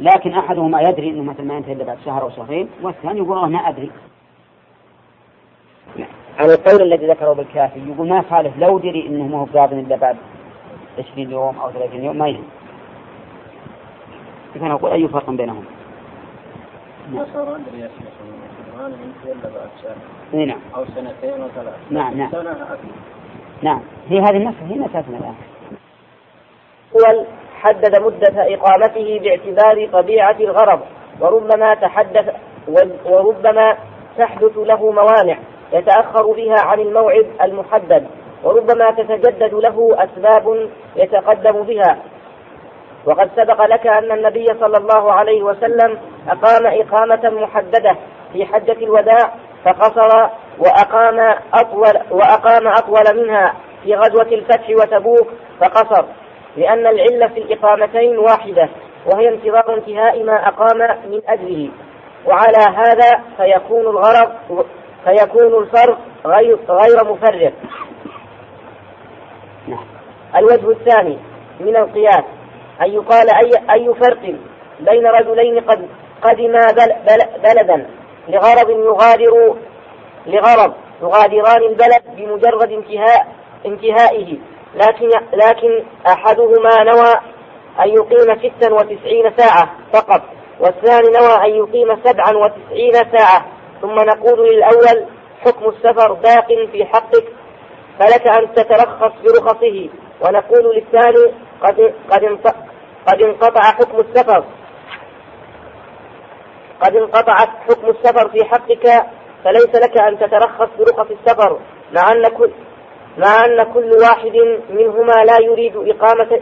لكن أحدهما يدري أنه مثل ما ينتهي إلا بعد شهر أو شهرين والثاني يقول ما أدري. على القول الذي ذكره بالكافي يقول ما خالف لو دري أنه ما هو قابل إلا بعد 20 يوم أو 30 يوم ما يهم. إذا أقول أي فرق بينهم؟ نعم. أو سنتين وثلاث. نعم. نعم. هي هذه النص هي مسألتنا الآن. أول حدد مدة إقامته باعتبار طبيعة الغرض، وربما تحدث له موانع يتأخر بها عن الموعد المحدد، وربما تتجدد له أسباب يتقدم بها. وقد سبق لك أن النبي صلى الله عليه وسلم أقام إقامة محددة في حجة الوداع فقصر، وأقام أطول منها في غزوة الفتح وتبوك فقصر، لأن العلة في الإقامتين واحدة وهي انتظار انتهاء ما أقام من أجله. وعلى هذا فيكون الفرق غير مفرق. الوجه الثاني من القياس أن يقال أي فرق بين رجلين قد قدما بلدا لغرض يغادران البلد بمجرد انتهائه، لكن أحدهما نوى أن يقيم 96 ساعة فقط، والثاني نوى أن يقيم 97 ساعة، ثم نقول للأول حكم السفر باق في حقك فلك أن تترخص برخصه، ونقول للثاني قد انقطع حكم السفر في حقك فليس لك أن تترخص برخص السفر، مع أن كل واحد منهما لا يريد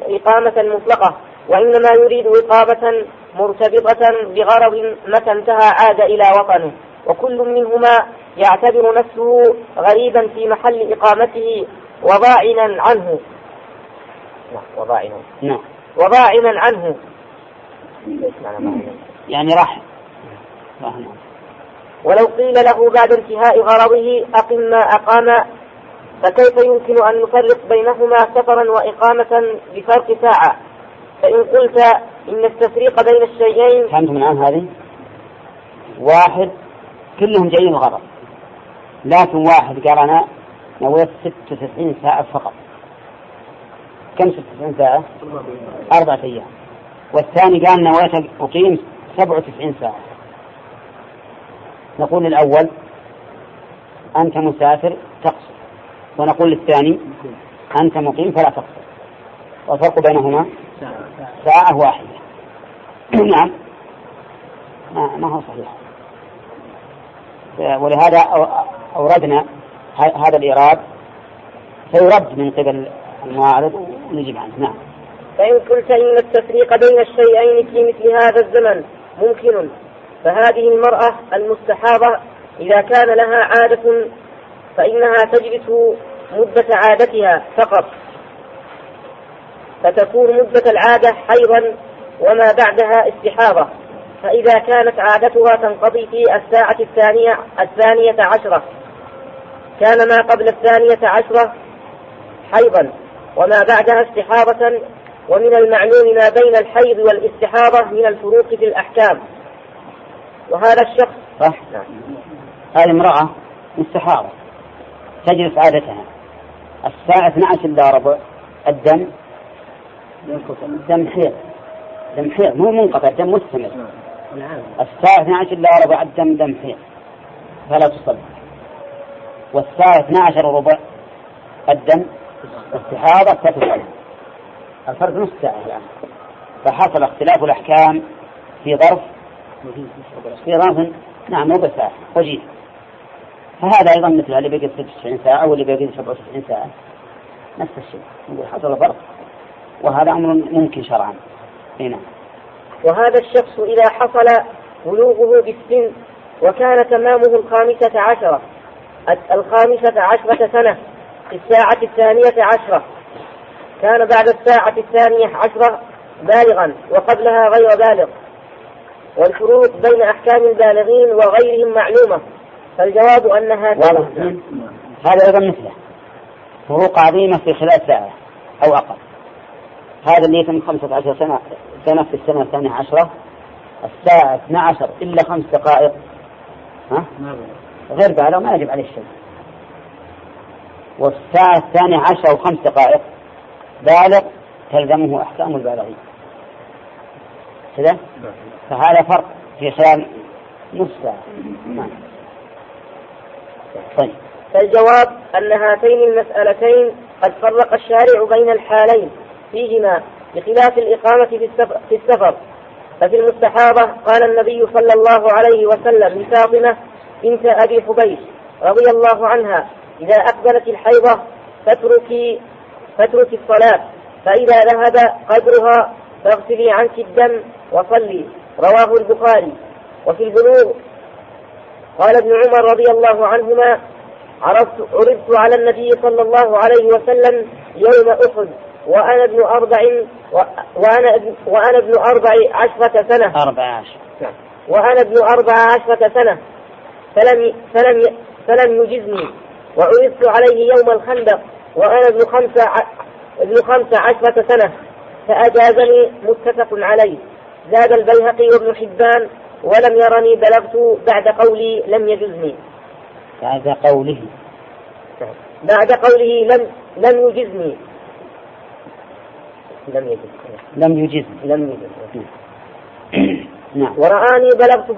إقامة مطلقة، وإنما يريد إقامة مرتبطة بغرض متى انتهى عاد إلى وطنه، وكل منهما يعتبر نفسه غريبا في محل إقامته وضاعنا عنه. وضاعنا عنه يعني راح. ولو قيل له بعد انتهاء غرضه أقم ما أقام، فكيف يمكن أن نفرق بينهما سفرا وإقامة بفرق ساعة؟ فإن قلت إن التفريق بين الشيئين فهمتم الآن هذه واحد كلهم جايين غرض، لكن واحد قال أنا نويت 96 ساعة فقط. كم 96 ساعة؟ 4 أيام. والثاني قال نويت أقيم 97 ساعة. نقول للأول أنت مسافر تقصر، ونقول للثاني أنت مقيم فلا تقصر، والفرق بينهما ساعة واحدة. نعم ما هو صحيح، ولهذا أوردنا هذا الإيراد فيرد من قبل المعارض ونجيب عنه. نعم. فإن قلت إن التفريق بين الشيئين في مثل هذا الزمن ممكن، فهذه المرأة المستحاضة إذا كان لها عادة فإنها تجلس مدة عادتها فقط، فتكون مدة العادة حيضا وما بعدها استحاضة، فإذا كانت عادتها تنقضي في الساعة الثانية عشرة كان ما قبل 12 حيضا وما بعدها استحاضة، ومن المعلوم ما بين الحيض والاستحاضة من الفروق في الأحكام. وهذا الشخص هذه امرأة مستحاضة تجلس عادتها الساعة 12 إلا ربع، الدم دم حيض مو منقطع، دم مستمر. الساعة 12 إلا ربع الدم دم حيض فلا تصلي، والساعة 12 ربع الدم استحاضة تتصلي، الفرق نص ساعة يعني. فحصل اختلاف الأحكام في ظرف ربع ساعة وجيه، فهذا أيضا مثل اللي بقي 96 ساعة أو اللي بقي 97 ساعة نفس الشيء، نقول حصل فرق وهذا أمر ممكن شرعا هنا. وهذا الشخص إذا حصل بلوغه بالسن وكان تمامه 15 سنة في الساعة 12 كان بعد 12 بالغا وقبلها غير بالغ، والفروق بين أحكام البالغين وغيرهم معلومة، فالجواب أن هذا أيضا مثله فروق عظيمة في خلال ساعة أو أقل. هذا اللي يتم 15 سنة في السنة 12 الساعة 12 إلا 5 دقائق غير بالغ ما يجب عليه الشيء، والساعة 12 و5 دقائق بالغ تلزمه أحكام البالغين كذا، فهذا فرق في خلال نصف ساعة. طيب. فالجواب أن هاتين المسألتين قد فرق الشارع بين الحالين فيهما بخلاف الإقامة في السفر. ففي المستحاضة قال النبي صلى الله عليه وسلم لفاطمة بنت أبي حبيش رضي الله عنها إذا أقبلت الحيضة فتركي الصلاة، فإذا ذهب قدرها فاغسلي عنك الدم وصلي، رواه البخاري. وفي البلوغ قال ابن عمر رضي الله عنهما عرضت على النبي صلى الله عليه وسلم يوم أحد وأنا ابن 14 فلم يجزني، وعرضت عليه يوم الخندق وأنا ابن 15 فأجازني، متفق عليه. زاد البيهقي وابن حبان ولم يرني بلغت بعد قولي لم يجزني، لم يجزني ورآني بلغت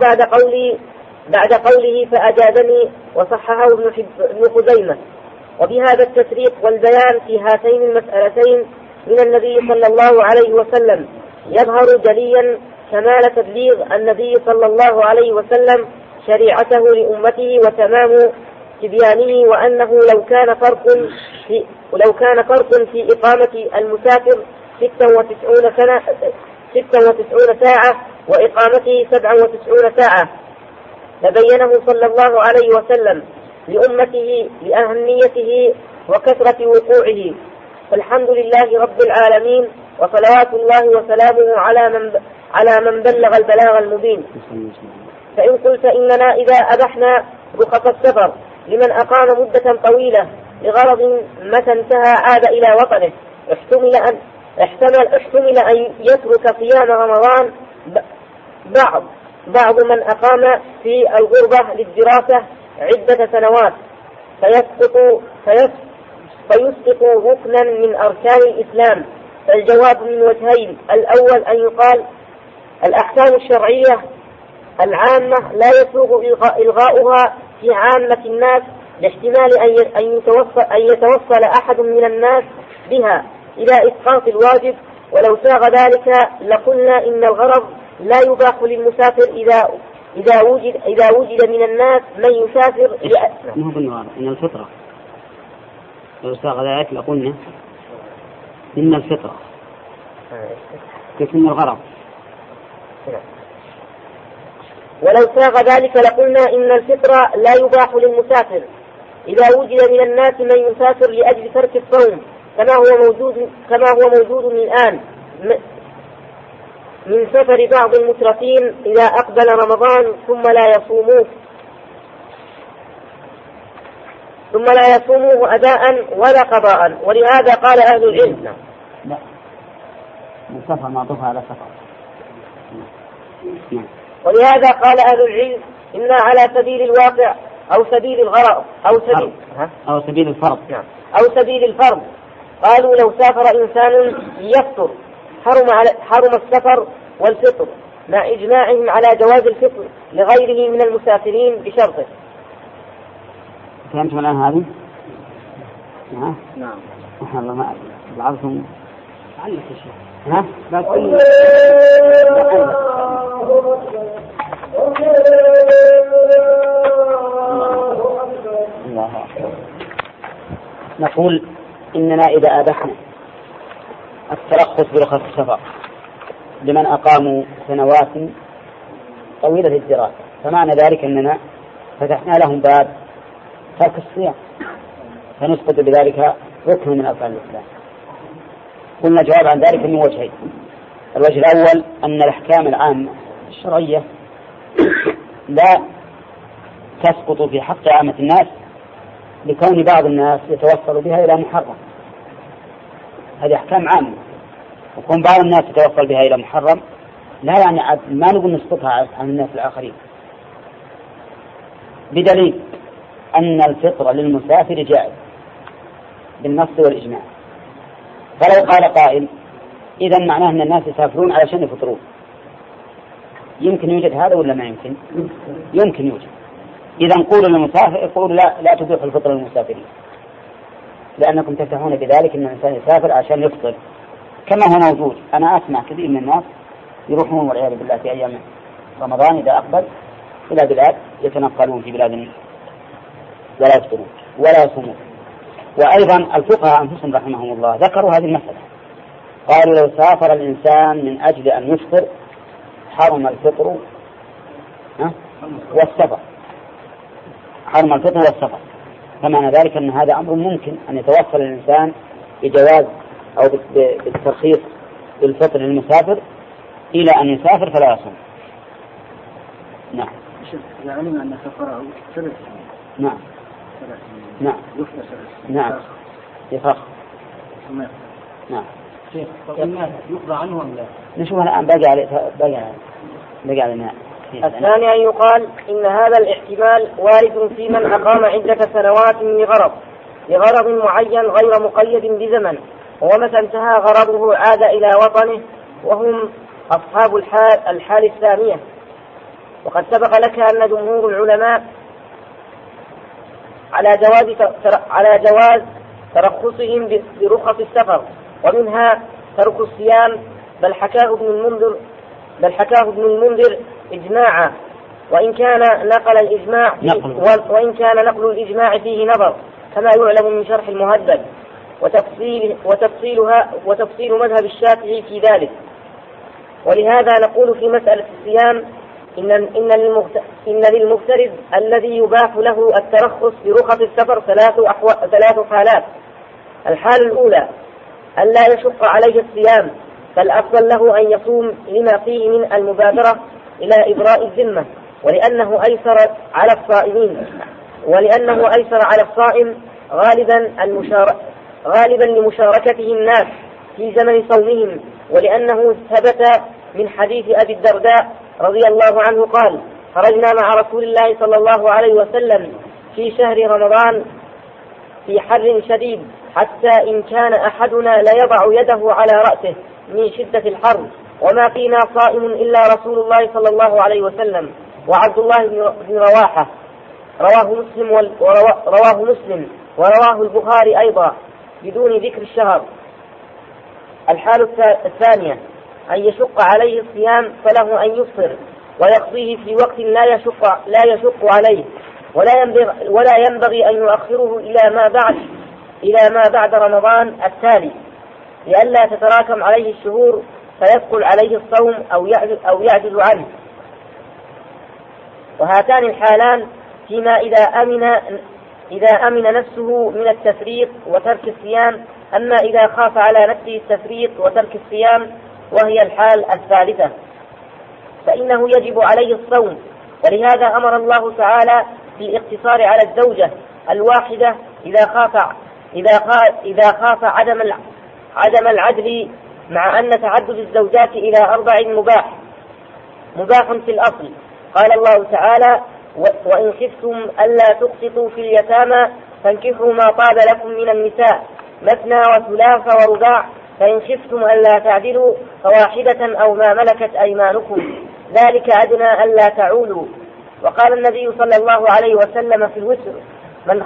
بعد قوله فأجازني، وصححه ابن خزيمة. وبهذا التفريق والبيان في هاتين المسألتين من النبي صلى الله عليه وسلم يظهر جليا كمال تبليغ النبي صلى الله عليه وسلم شريعته لأمته وتمام تبيانه، وأنه لو كان فرق في إقامة المسافر 96 ساعة وإقامته 97 ساعة لبينه صلى الله عليه وسلم لأمته لأهميته وكثرة وقوعه. فالحمد لله رب العالمين، وصلوات الله وسلامه على من بلغ البلاغ المبين. فإن قلت إننا إذا أبحنا رخص السفر لمن أقام مدة طويلة لغرض متى انتهى عاد إلى وطنه، احتمل أن يترك صيام رمضان بعض من أقام في الغربة للدراسة عدة سنوات، فيسقط ركنا من أركان الإسلام. فالجواب من وجهين: الأول أن يقال الأحكام الشرعية العامة لا يسوغ إلغاؤها في عامة الناس لاحتمال أن يتوصل أحد من الناس بها إلى إسقاط الواجب، ولو ساغ ذلك لقلنا إن الغرض لا يباح للمسافر إذا وجد من الناس من يسافر. ما هو بالنهار إن الفطرة لو ساغ ذلك لقلنا إن الفطرة تكون الغرض، ولو ساغ ذلك لقلنا إن الفطرة لا يباح للمسافر إذا وجد من الناس من يسافر لأجل ترك الصوم كما هو موجود الآن من سفر بعض المترفين إذا أقبل رمضان ثم لا يصوموه. ثم لا يصومه أداء ولا قضاء، ولهذا قال أهل العلم لا مصطفى معطوفة على سفر، ولهذا قال أهل العلم إن على سبيل الواقع أو سبيل الغرض أو سبيل الفرض قالوا لو سافر إنسان ليفطر حرم السفر والفطر، مع إجماعهم على جواز الفطر لغيره من المسافرين بشرطه. فهمتم الآن هذه؟ نعم. الله ما بعضهم علق الشيء. لا تقول. نقول إننا إذا أبحنا الترخص برخص السفر لمن أقاموا سنوات طويلة الدراسة، فمعنى ذلك أننا فتحنا لهم باب ترك الصيام، فنسقط بذلك ركن من أركان الإسلام. قلنا جواب عن ذلك من وجهين: الوجه الأول أن الأحكام العامة الشرعية لا تسقط في حق عامة الناس لكون بعض الناس يتوصل بها إلى محرم، هذه أحكام عامة، وكون بعض الناس يتوصل بها إلى محرم لا يعني ما نقول نسقطها عن الناس الآخرين، بدليل أن الفطرة للمسافر جائز بالنص والإجماع. فلو قال قائل إذن معناه أن الناس يسافرون علشان يفطرون، يمكن يوجد هذا ولا ما يمكن؟ يمكن يوجد. إذن قولوا للمسافر يقول لا تبيح الفطرة للمسافرين، لأنكم تفتحون بذلك أن الإنسان يسافر علشان يفطر، كما هو موجود. أنا أسمع كثير من الناس يروحون والعياذ بالله في أيام رمضان إذا أقبل إلى بلاد يتنقلون في بلاد ولا يفطرون ولا يصومون. وأيضا الفقهاء أنفسهم رحمهم الله ذكروا هذه المسألة، قالوا لو سافر الإنسان من أجل أن يفطر حرم الفطر والسفر، حرم الفطر والسفر، فمعنى ذلك أن هذا أمر ممكن أن يتوصل الإنسان بجواز أو بالترخيص للفطر للمسافر إلى أن يسافر فلا يصوم. نعم. إذا علم أن سفره 3 سنين. نعم. 3 سنين. نعم. يفطر 3 سنين. نعم. يفطر. نعم. شيخ يقضى عنه ولا لا؟ نشوف الآن باقي علينا. الثاني أن يقال إن هذا الاحتمال وارد في من أقام عدة سنوات لغرض معين غير مقيد بزمن، ومتى انتهى غرضه عاد إلى وطنه، وهم أصحاب الحال الثانية. وقد سبق لك أن جمهور العلماء على جواز ترخصهم برخص السفر، ومنها ترك الصيام، بل حكاه ابن المنذر إجماعا، وإن كان نقل الإجماع فيه نظر كما يعلم من شرح المهذب وتفصيل مذهب الشافعي في ذلك. ولهذا نقول في مسألة الصيام إن للمغترب الذي يباح له الترخص برخص السفر 3 حالات: الحالة الأولى أن لا يشق عليه الصيام، فالأفضل له أن يصوم لما فيه من المبادرة إلى إبراء الذمة، ولأنه أيسر على الصائم غالبا لمشاركته الناس في زمن صومهم، ولأنه ثبت من حديث أبي الدرداء رضي الله عنه قال: خرجنا مع رسول الله صلى الله عليه وسلم في شهر رمضان في حر شديد، حتى إن كان أحدنا ليضع يده على رأسه من شدة الحر، وما فينا صائم إلا رسول الله صلى الله عليه وسلم وعبد الله بن رواحة، رواه مسلم ورواه البخاري أيضا بدون ذكر الشهر. الحالة الثانية أن يشق عليه الصيام، فله أن يفطر ويقضيه في وقت لا يشق عليه، ولا ينبغي أن يؤخره إلى ما بعد رمضان التالي، لئلا تتراكم عليه الشهور فيثقل عليه الصوم أو يعجز عنه. وهاتان الحالان فيما إذا أمن نفسه من التفريط وترك الصيام، أما إذا خاف على نفسه التفريط وترك الصيام وهي الحال الثالثة فإنه يجب عليه الصوم. ولهذا أمر الله تعالى بالاقتصار على الزوجة الواحدة إذا خاف عدم العدل، مع أن تعدد الزوجات إلى أربع مباح في الأصل. قال الله تعالى: وإن خفتم ألا تقسطوا في اليتامى فانكحوا ما طاب لكم من النساء مثنى وثلاث ورباع، فإن خفتم ألا تعدلوا فواحدة أو ما ملكت أيمانكم، ذلك أدنى ألا تعولوا. وقال النبي صلى الله عليه وسلم في الوتر: من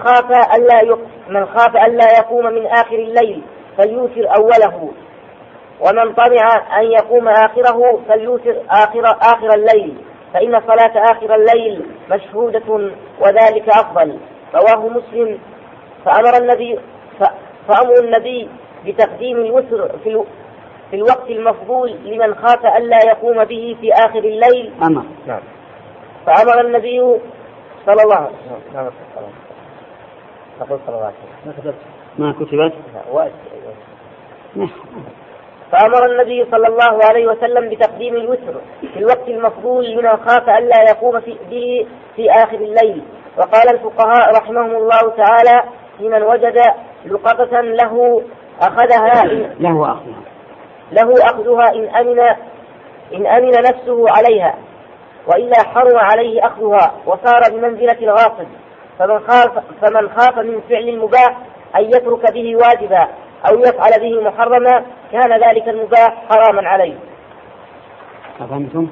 خاف ألا يقوم من آخر الليل فليوتر أوله، ومن طمع أن يقوم آخره فليوتر آخر الليل، فإن صلاة آخر الليل مشهودة وذلك أفضل. رواه مسلم. فأمر النبي بتقديم الوتر في الوقت المفضول لمن خاف ألا يقوم به في آخر الليل. نعم. فأمر النبي صلى الله عليه وسلم. أقول صلى الله عليه وسلم. فأمر النبي صلى الله عليه وسلم بتقديم الوتر في الوقت المفضول لمن خاف ألا يقوم به في آخر الليل. وقال الفقهاء رحمهم الله تعالى: لمن وجد لقطة له أخذها إن أمن نفسه عليها، وإلا حرم عليه أخذها وصار بمنزلة الغاصب. فمن خاف من فعل المباح أن يترك به واجبا أو يفعل به محرما كان ذلك المباح حراما عليه. أفهمتم؟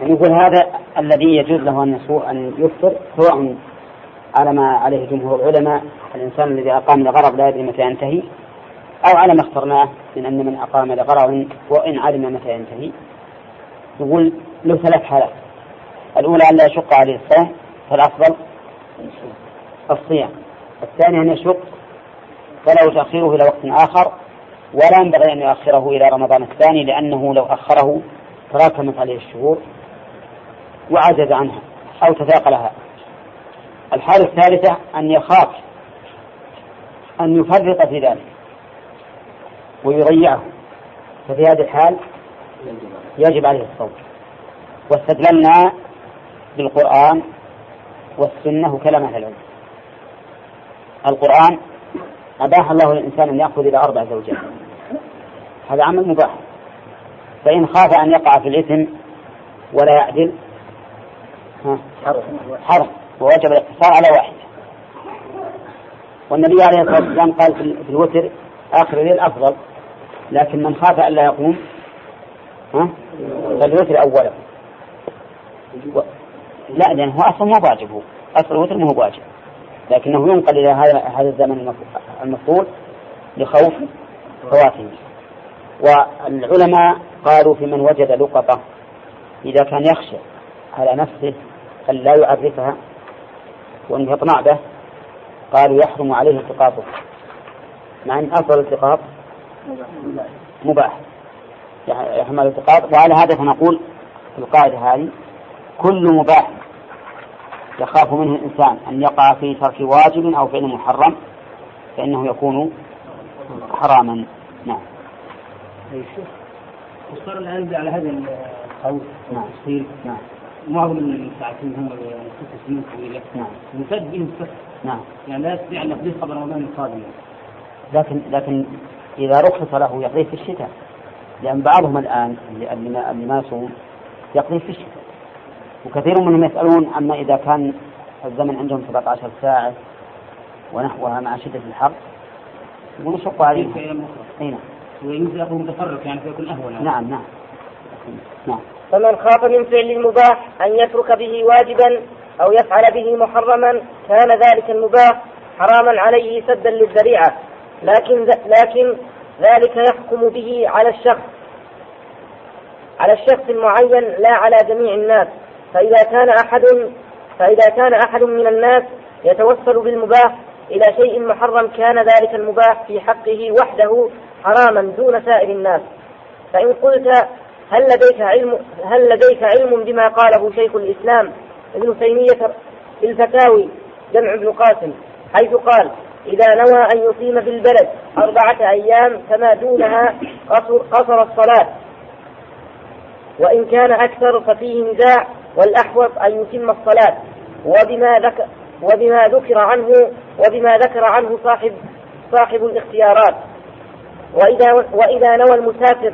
نقول هذا الذي يجوز له أن يفطر، سواء على ما عليه جمهور العلماء الإنسان الذي أقام لغرض لا يدري متى ينتهي، أو على ما اخترناه من أن من أقام لغرض وإن علم متى ينتهي. نقول له ثلاث حالات: الأولى أن لا يشق عليه الصيام فالأفضل الصيام، الثاني أن يشق فله تأخيره إلى وقت آخر، ولا ينبغي أن يؤخره إلى رمضان الثاني، لأنه لو أخره تراكمت عليه الشهور وعجز عنها أو تثاقلها. الحالة الثالثة أن يخاف أن يفرط في ذلك ويضيعه، ففي هذه الحال يجب عليه الصوم. واستدللنا بالقرآن والسنة وكلام أهل العلم. القرآن: أباح الله للإنسان أن يأخذ إلى أربع زوجات، هذا عمل مباح، فإن خاف أن يقع في الإثم ولا يعدل حرم، ووجب الاقتصار على واحد. والنبي عليه الصلاة والسلام قال في الوتر: آخر الليل أفضل، لكن من خاف ألا يقوم فالوتر أوله. لا، لأنه أصلا ما واجبه، أصل الوتر ما هو واجب، لكنه ينقل إلى هذا الزمن المفضول لخوف فواته. والعلماء قالوا: في من وجد لقطة إذا كان يخشى على نفسه أن لا يعرفها وأن يطمع به، قالوا يحرم عليه التقاطه، مع أن أفضل التقاط مباح، يحمل التقاط. وعلى هذا فنقول في القاعدة هذه: كل مباح يخاف منه الإنسان أن يقع في ترك واجب أو فعل محرم فإنه يكون حراما. نعم. وصار الآن على هذا القول التصير معظم المتعاطين هم ست سنين طويلة، ومسد بهم السفر، يعني لا يستطيع أن يقضيه قبل رمضان القادم، لكن إذا رخص له يقضيه في الشتاء، لأن بعضهم الآن اللي ما يصوم يقضيه في الشتاء. وكثير منهم يسألون: أما إذا كان الزمن عندهم 17 ساعة ونحوها مع شدة الحر، يقولوا شقوا عليهم. نعم. وينزلوا متفرق، يعني فيكون أهون. نعم. فمن خاف من فعل المباح أن يترك به واجبا أو يفعل به محرما كان ذلك المباح حراما عليه سدا للذريعة، لكن ذلك يحكم به على الشخص المعين لا على جميع الناس. فإذا كان أحد من الناس يتوسل بالمباح إلى شيء محرم كان ذلك المباح في حقه وحده حراما دون سائر الناس. فإن قلت: هل لديك علم بما قاله شيخ الإسلام ابن تيمية الفتاوي جمع ابن قاسم، حيث قال: إذا نوى أن يصيم في البلد 4 أيام فما دونها قصر الصلاة، وإن كان أكثر ففيه نزاع، والأحوط أن يتم الصلاة. وبما ذكر عنه صاحب الاختيارات. وإذا نوى المسافر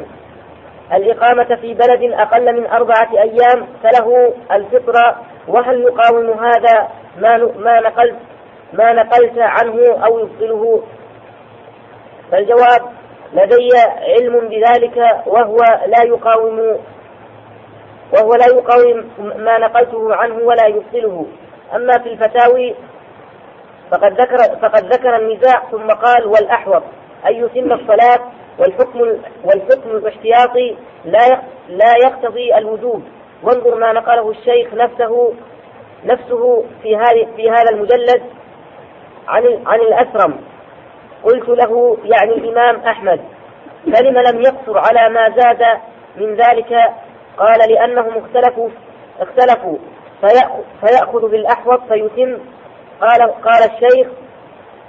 الإقامة في بلد أقل من 4 أيام فله الفطرة. وهل يقاوم هذا ما نقلت عنه أو يبطله؟ فالجواب: لدي علم بذلك وهو لا يقاوم ما نقلته عنه ولا يبطله. أما في الفتاوي فقد ذكر النزاع ثم قال: والأحوط أن يتم الصلاة، والحكم الاحتياطي لا يقتضي الوجوب. وانظر ما نقله الشيخ نفسه في هذا المجلد عن الأسرم. قلت له: يعني الإمام أحمد، فلم يقصر على ما زاد من ذلك؟ قال: لأنهم اختلفوا فيأخذ بالأحوط فيتم. قال الشيخ: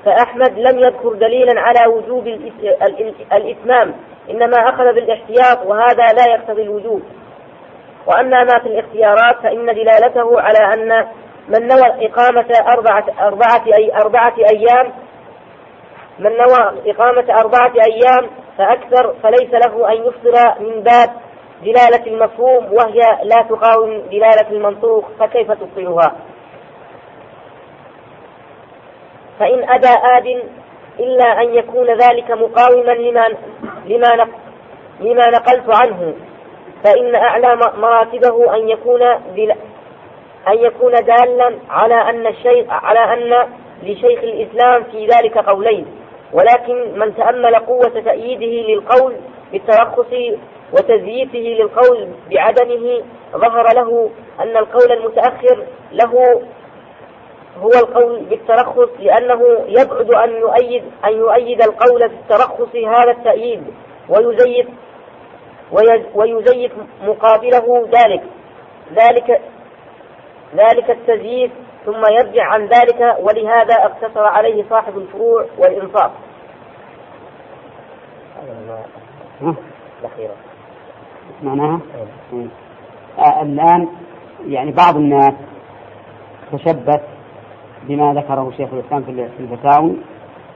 فأحمد لم يذكر دليلا على وجوب الإتمام، إنما أخذ بالاحتياط، وهذا لا يقتضي الوجوب. وأما ما في الاختيارات فإن دلالته على أن من نوى إقامة 4 أيام فأكثر فليس له أن يفطر من باب دلالة المفهوم، وهي لا تقاوم دلالة المنطوق، فكيف تبطلها؟ فإن أبى آد إلا أن يكون ذلك مقاوما لما نقلت عنه، فإن أعلى مراتبه أن يكون دالا على أن لشيخ الإسلام في ذلك قولين، ولكن من تأمل قوة تأييده للقول بالترخص وتزييفه للقول بعدمه ظهر له أن القول المتأخر له هو القول بالترخص، لأنه يبعد أن يؤيد القول بالترخص هذا التأييد ويزيف مقابله ذلك التزييف، ثم يرجع عن ذلك. ولهذا اقتصر عليه صاحب الفروع والإنصاف. معناها الآن يعني بعض الناس تشبث بما ذكره شيخ الإسلام في الفتاوى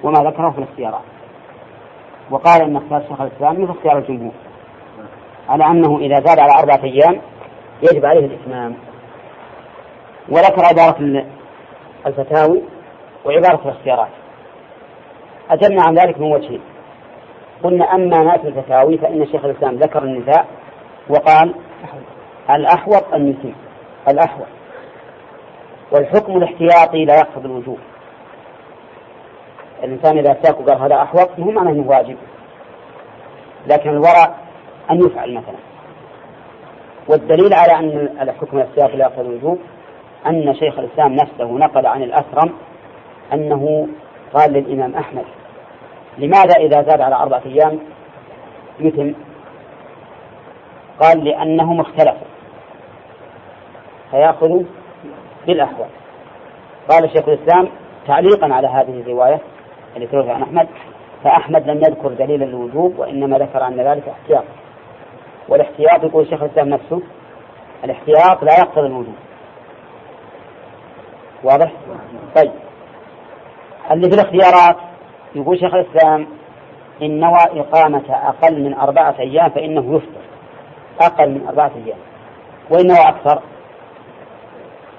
وما ذكره في الاختيارات، وقال أن اختيار شيخ الإسلام مثل اختيار الجمهور، على أنه إذا زاد على 4 أيام يجب عليه الإتمام. وذكر عبارة الفتاوى وعبارة الاختيارات. أجبنا عن ذلك من وجهين. قلنا: أما ما في الفتاوى فإن شيخ الإسلام ذكر النزاع وقال: الأحوط أن يتم، الأحوط، والحكم الاحتياطي لا يقصد الوجوب. الإنسان إذا أتاك وقال هذا أحوط مهم معناه أنه واجب، لكن الورع أن يفعل مثلا. والدليل على أن الحكم الاحتياطي لا يقصد الوجوب أن شيخ الإسلام نفسه نقل عن الأسرم أنه قال للإمام أحمد: لماذا إذا زاد على 4 أيام يتم؟ قال: لأنهم اختلفوا فيأخذوا بالأحوال. قال شيخ الإسلام تعليقا على هذه الرواية التي تروى عن أحمد: فأحمد لم يذكر دليل الوجوب، وإنما ذكر عن ذلك احتياط. والاحتياط يقول شيخ الإسلام نفسه الاحتياط لا يقتضي الوجوب. واضح؟ طيب، اللي في الاختيارات يقول شيخ الإسلام: إن نوى إقامة أقل من 4 أيام فإنه يفطر، أقل من 4 أيام، وإن نوى أكثر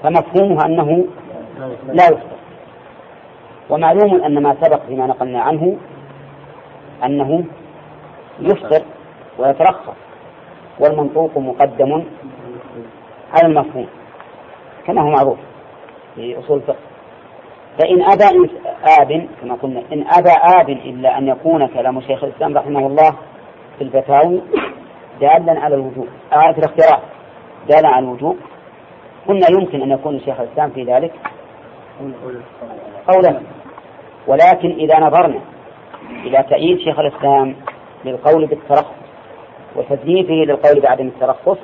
فمفهومها أنه لا يفطر. ومعلوم أن ما سبق فيما نقلنا عنه أنه يفطر ويترخص، والمنطوق مقدم على المفهوم كما هو معروف في أصول الفقه. فإن أبى آب كما قلنا، إن أبى آب إلا أن يكون كلام شيخ الإسلام رحمه الله في الفتاوى دالا على الوجوب، في الاختيارات دالا على الوجوب. قلنا يمكن أن يكون شيخ الإسلام في ذلك قولا، ولكن إذا نظرنا إلى تأييد شيخ الإسلام للقول بالترخص وتزييفه للقول بعدم الترخص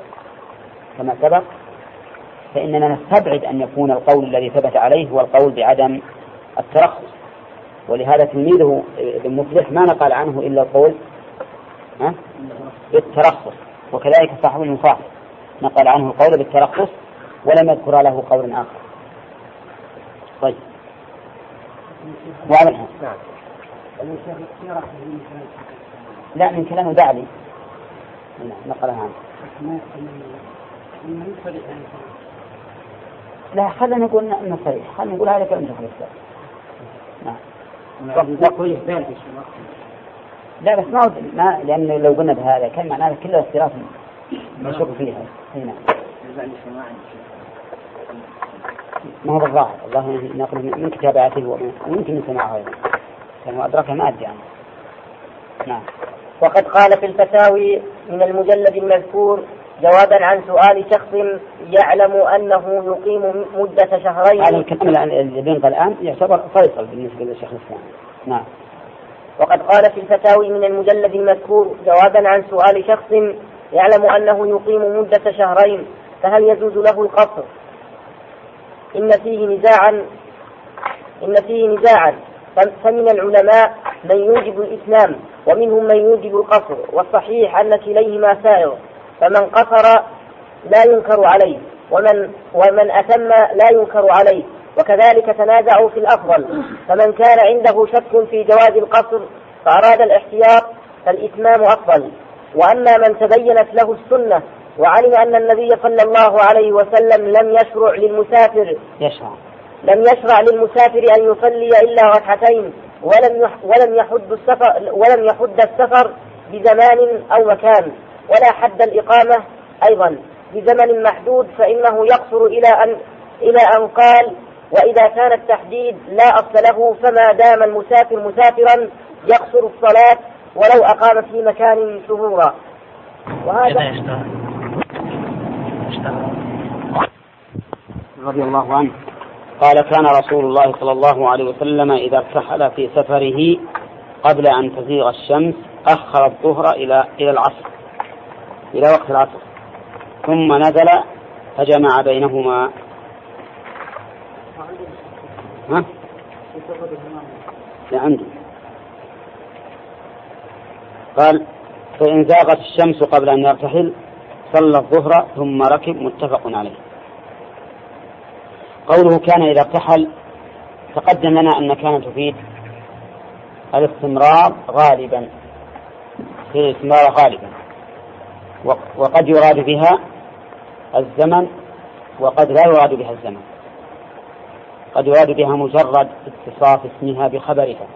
كما سبق، فإننا نستبعد أن يكون القول الذي ثبت عليه هو القول بعدم الترخص. ولهذا تلميذه ابن مفلح ما نقل عنه إلا القول بالترخص، وكذلك صاحب المصاحب نقل عنه القول بالترخص ولم يذكر له قول آخر. طيب وعلى الحسن. لا من كلامه دعلي نقلها عنه. لا خلنا نقول نصريح، خلنا نقول هذا كلام شيخ الإسلام. نعم. لا بس ما لأنه لو قلنا بهذا كان معناه كله اختلاف نشوف فيها. هنا. ما هو بالظاهر، الله نقول من كتاباته وممكن نسمعه أيضا. كان أدركه ما أدري عنه. نعم. وقد قال في الفتاوي من المجلد المذكور جوابا عن سؤال شخص يعلم أنه يقيم مدة شهرين. على الكلام الذي قال الآن يعتبر فيصل بالنسبة للشيخ الإسلام. نعم. وقد قال في الفتاوي من المجلد المذكور جوابا عن سؤال شخص يعلم أنه يقيم مدة شهرين، فهل يجوز له القصر؟ إن فيه نزاعا فمن العلماء من يوجب الإسلام ومنهم من يوجب القصر، والصحيح أن كليهما سائر، فمن قصر لا ينكر عليه ومن أتم لا ينكر عليه، وكذلك تنازعوا في الأفضل، فمن كان عنده شك في جواز القصر فأراد الاحتياط فالإتمام أفضل. وأما من تبينت له السنة وعلم أن النبي صلى الله عليه وسلم لم يشرع للمسافر أن يصلي إلا ركعتين ولم يحد السفر بزمان أو مكان، ولا حد الإقامة أيضا بزمن محدود، فإنه يقصر إلى أن قال وإذا كان التحديد لا أصل له فما دام المسافر مسافرا يقصر الصلاة ولو أقام في مكان شهورا. وهذا رضي الله عنه قال كان رسول الله صلى الله عليه وسلم إذا ارتحل في سفره قبل أن تزيغ الشمس أخر الظهر إلى العصر، إلى وقت العصر، ثم نزل فجمع بينهما. ها؟ لعندي قال فإن زاغت الشمس قبل أن يرتحل صلى الظهر ثم ركب، متفق عليه. قوله كان إذا ارتحل تقدم لنا أن كان تفيد الاستمرار غالبا، في الاستمرار غالبا، وقد يراد بها الزمن وقد لا يراد بها الزمن، قد يراد بها مجرد اتصاف اسمها بخبرها،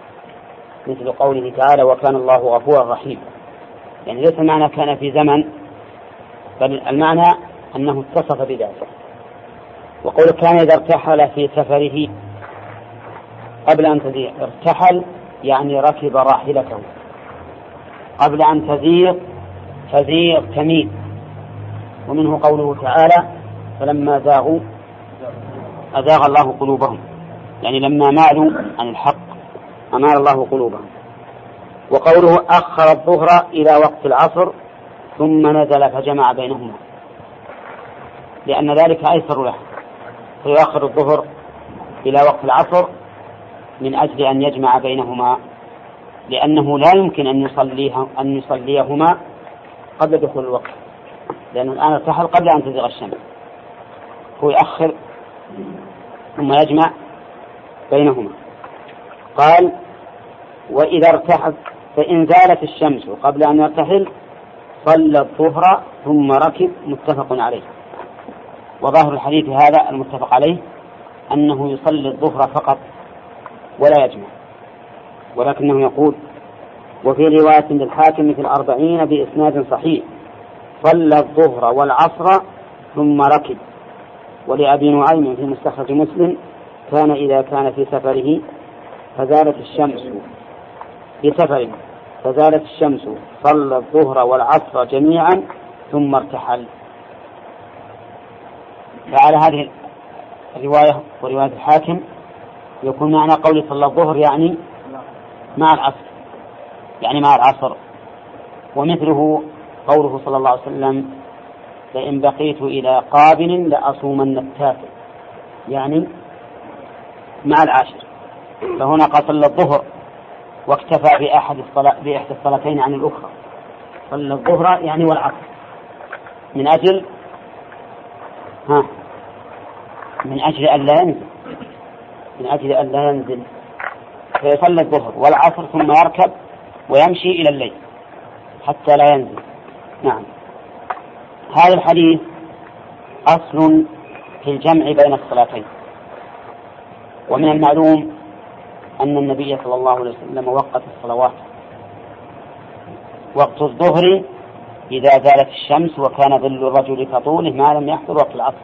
مثل قوله تعالى وكان الله غفورا رحيما، يعني ليس المعنى كان في زمن، بل المعنى أنه اتصف بذلك. وقوله كان إذا ارتحل في سفره قبل أن تزيغ، ارتحل يعني ركب راحلته قبل أن تزيغ، تزيغ تميل، ومنه قوله تعالى فلما زاغوا أزاغ الله قلوبهم، يعني لما مالوا عن الحق أمال الله قلوبهم. وقوله أخر الظهر إلى وقت العصر ثم نزل فجمع بينهما، لأن ذلك أيسر له، فيؤخر الظهر إلى وقت العصر من أجل أن يجمع بينهما، لأنه لا يمكن أن يصليهما قبل دخول الوقت، لأنه الآن ارتحل قبل أن تزيغ الشمس، هو يؤخر ثم يجمع بينهما. قال وإذا ارتحل فإن زالت الشمس قبل أن يرتحل صلى الظهر ثم ركب، متفق عليه. وظاهر الحديث هذا المتفق عليه أنه يصلي الظهر فقط ولا يجمع، ولكنه يقول وفي رواية للحاكم في 40 بإسناد صحيح صلى الظهر والعصر ثم ركب. ولأبي نعيم في مستخرج مسلم كان إذا كان في سفره فزالت الشمس صلى الظهر والعصر جميعا ثم ارتحل. فعلى هذه الرواية ورواية الحاكم يكون معنى قول صلى الظهر يعني مع العصر، ومثله قوله صلى الله عليه وسلم لئن بقيت إلى قابل لأصومن التاسع، يعني مع العاشر. فهنا قال صلى الظهر واكتفى بإحدى الصلاتين عن الأخرى، صلى الظهر يعني والعصر من أجل أن لا ينزل، من أجل أن لا ينزل، فيصلي الظهر والعصر ثم يركب ويمشي إلى الليل حتى لا ينزل. نعم. هذا الحديث أصل في الجمع بين الصلاتين. ومن المعلوم أن النبي صلى الله عليه وسلم وقت الصلوات وقت الظهر إذا زالت الشمس وكان ظل الرجل كطوله ما لم يحضر وقت العصر،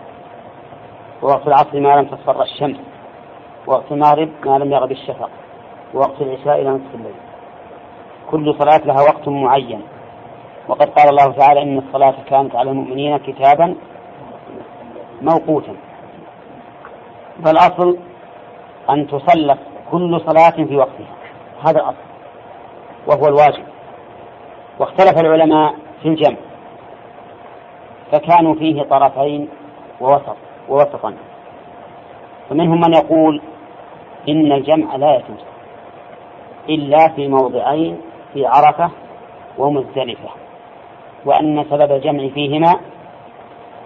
ووقت العصر ما لم تصفر الشمس، ووقت المغرب ما لم يغب الشفق، ووقت العشاء إلى نصف الليل. كل صلاة لها وقت معين، وقد قال الله تعالى إن الصلاة كانت على المؤمنين كتابا موقوتا. فالأصل أن تصلى كل صلاة في وقتها، هذا الأصل وهو الواجب. واختلف العلماء في الجمع فكانوا فيه طرفين ووسطا، فمنهم من يقول إن الجمع لا يجوز إلا في موضعين في عرفة ومزدلفة، وأن سبب الجمع فيهما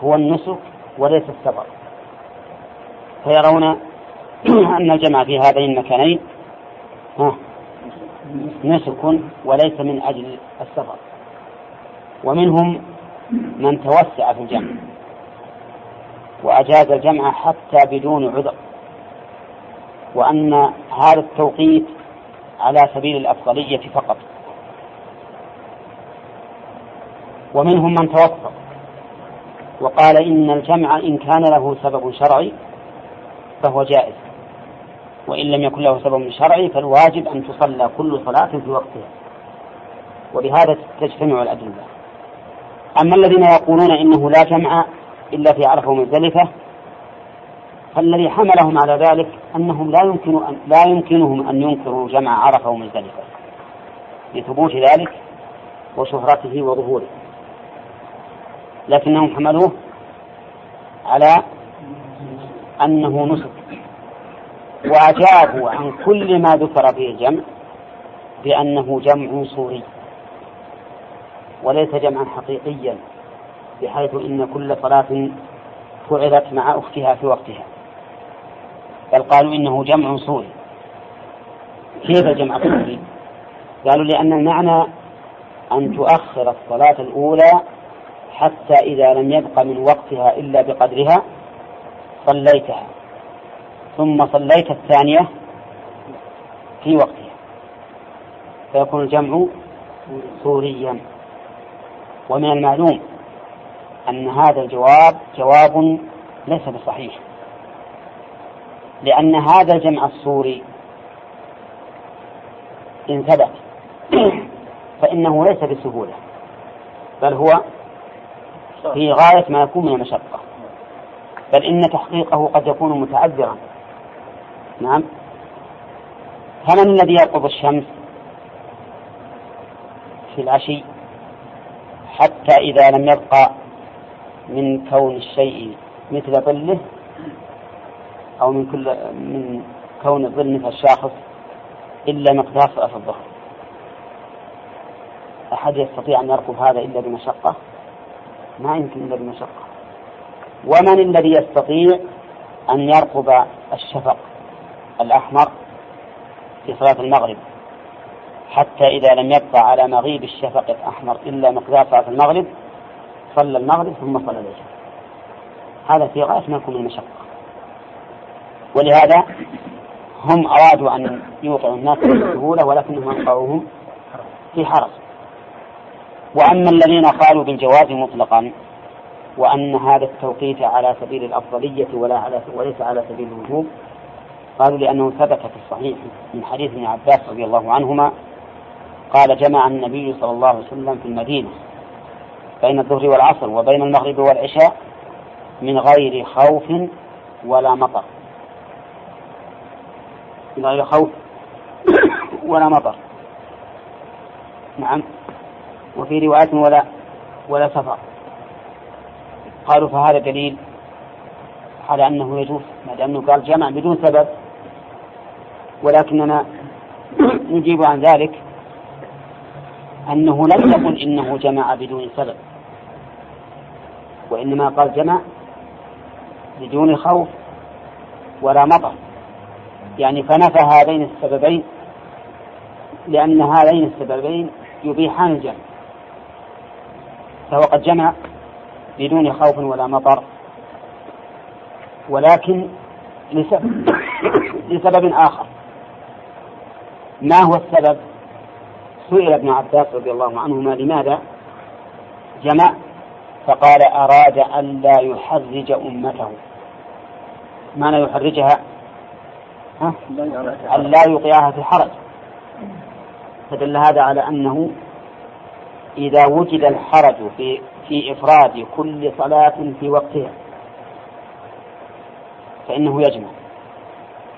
هو النسك وليس السفر، فيرون أن الجمع في هذين المكانين نسك وليس من أجل السفر. ومنهم من توسع في الجمع وأجاز الجمع حتى بدون عذر، وأن هذا التوقيت على سبيل الأفضلية فقط. ومنهم من توسط وقال إن الجمع إن كان له سبب شرعي فهو جائز، وإن لم يكن له سبب شرعي فالواجب أن تصلى كل صلاة في وقتها. وبهذا تجتمع الأدلة. أما الذين يقولون إنه لا جمع إلا في عرفة ومزدلفة فالذي حملهم على ذلك أنهم لا يمكنهم أن ينكروا جمع عرفة ومزدلفة لثبوت ذلك وشهرته وظهوره، لكنهم حملوه على أنه نسك وأجابوا عن كل ما ذكر فيه الجمع بأنه جمع صوري وليس جمعا حقيقيا، بحيث إن كل صلاة فعلت مع أختها في وقتها، بل قالوا إنه جمع صوري. كيف جمع صوري؟ قالوا لأن المعنى أن تؤخر الصلاة الأولى حتى إذا لم يبق من وقتها إلا بقدرها صليتها، ثم صليت الثانية في وقتها، فيكون الجمع صوريا. ومن المعلوم أن هذا الجواب جواب ليس بصحيح، لأن هذا الجمع الصوري إن ثبت فإنه ليس بسهولة، بل هو في غاية ما يكون من المشقة، بل إن تحقيقه قد يكون متعذرا. نعم. فمن الذي يرقب الشمس في العشي حتى إذا لم يبقى من كون الشيء مثل ظله أو من كون الظل مثل الشاخص إلا مقدار في الظهر؟ أحد يستطيع أن يرقب هذا إلا بمشقة؟ ما يمكن إلا بمشقة. ومن الذي يستطيع أن يرقب الشفق الأحمر في صلاة المغرب حتى إذا لم يبقى على مغيب الشفق الأحمر إلا مقدار صلاة المغرب صلى المغرب ثم صلى العشاء؟ هذا في غاية ما يكون من المشقة، ولهذا هم أرادوا أن يوقعوا الناس بسهولة ولكنهم أوقعوهم في حرص. وأما الذين قالوا بالجواز مطلقا وأن هذا التوقيت على سبيل الأفضلية وليس على سبيل الوجوب، قالوا لأنه ثبت في الصحيح من حديث ابن عباس رضي الله عنهما قال جمع النبي صلى الله عليه وسلم في المدينة بين الظهر والعصر وبين المغرب والعشاء من غير خوف ولا مطر، من غير خوف ولا مطر. نعم. وفي رواية ولا سفر. قالوا فهذا دليل على أنه يجوز، ما دام قال جمع بدون سبب. ولكننا نجيب عن ذلك أنه لم يكن إنه جمع بدون سبب، وإنما قال جمع بدون خوف ولا مطر، يعني فنفى هذين السببين، لأن هذين السببين يبيحان الجمع، فهو قد جمع بدون خوف ولا مطر، ولكن لسبب آخر. ما هو السبب؟ سئل ابن عباس رضي الله عنهما لماذا جمع، فقال أراد أن لا يحرج أمته. معنى يحرجها أن لا يوقعها في حرج، فدل هذا على أنه إذا وجد الحرج في إفراد كل صلاة في وقتها فإنه يجمع،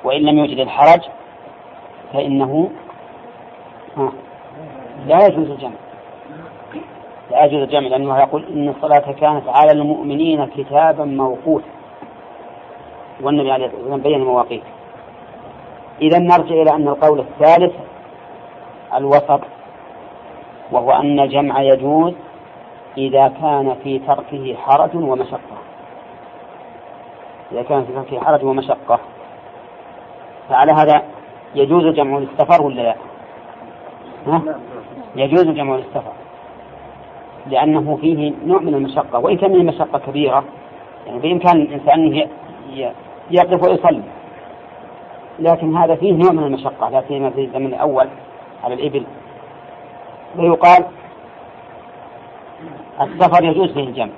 وإن لم يوجد الحرج فإنه لا يجوز الجمع، لا يجوز الجمع، لأنه يقول إن الصلاة كانت على المؤمنين كتابا موقوتا، والنبي عليه الصلاة والسلام بين مواقيت. إذا نرجع إلى أن القول الثالث الوسط، وهو أن الجمع يجوز إذا كان في تركه حرج ومشقة، إذا كان في تركه حرج ومشقة. فعلى هذا يجوز جمع للسفر ولا لا؟ يجوز جمع للسفر، لأنه فيه نوع من المشقة، وإن كان المشقة كبيرة يعني بإمكان الإنسان يقف ويصلي، لكن هذا فيه نوع من المشقة، لا سيما في الزمن الأول على الإبل. ويقال السفر يجوز فيه الجمع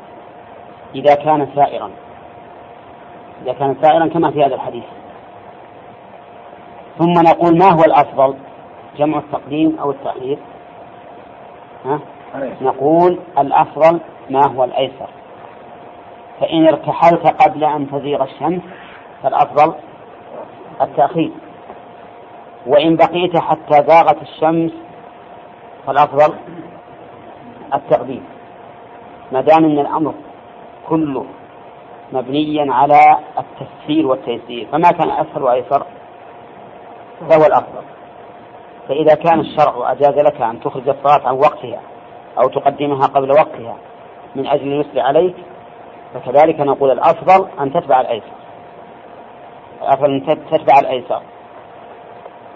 إذا كان سائرا، إذا كان سائرا كما في هذا الحديث. ثم نقول ما هو الأفضل، جمع التقديم أو التأخير؟ نقول الأفضل ما هو الأيسر، فإن ارتحلت قبل أن تزيغ الشمس فالأفضل التأخير، وإن بقيت حتى زاغت الشمس فالأفضل التقديم، ما دام أن الأمر كله مبنيا على التسهيل والتيسير، فما كان أسهل وأيسر فهو الأفضل. فإذا كان الشرع أجاز لك أن تخرج الصلاة عن وقتها أو تقدمها قبل وقتها من أجل اليسر عليك، فكذلك نقول الأفضل أن تتبع الأيسر، الأفضل أن تتبع الأيسر.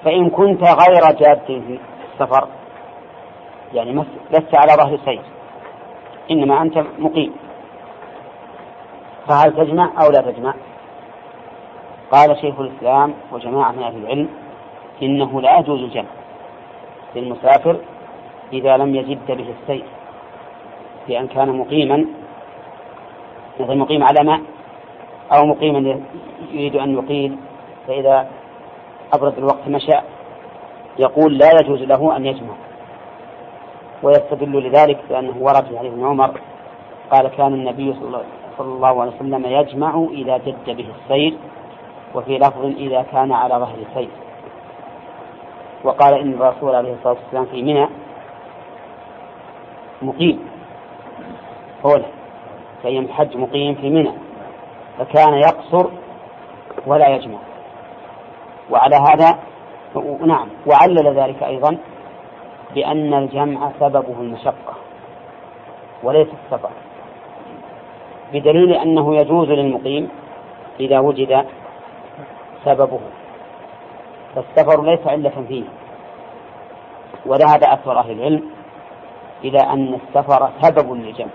فإن كنت غير جاد في السفر، يعني لست على ظهر السير، إنما أنت مقيم، فهل تجمع أو لا تجمع؟ قال شيخ الإسلام وجماعة من أهل العلم إنه لا يجوز الجمع للمسافر إذا لم يجد به السير، لأن كان مقيما، مثل مقيم على ماء أو مقيما يريد أن يقيل، فإذا أبرد الوقت مشى، يقول لا يجوز له أن يجمع. ويستدل لذلك بأنه ورد في حديث ابن عمر قال كان النبي صلى الله عليه وسلم يجمع إذا جد به السير، وفي لفظ إذا كان على ظهر السير. وقال إن الرسول عليه الصلاة والسلام في منى مقيم، قوله في أيام الحج مقيم في منى، فكان يقصر ولا يجمع. وعلى هذا نعم، وعلل ذلك أيضا بأن الجمع سببه المشقة وليس السفر، بدليل أنه يجوز للمقيم إذا وجد سببه، فالسفر ليس علة فيه. وذهب أكثر أهل العلم إلى أن السفر سبب للجمع،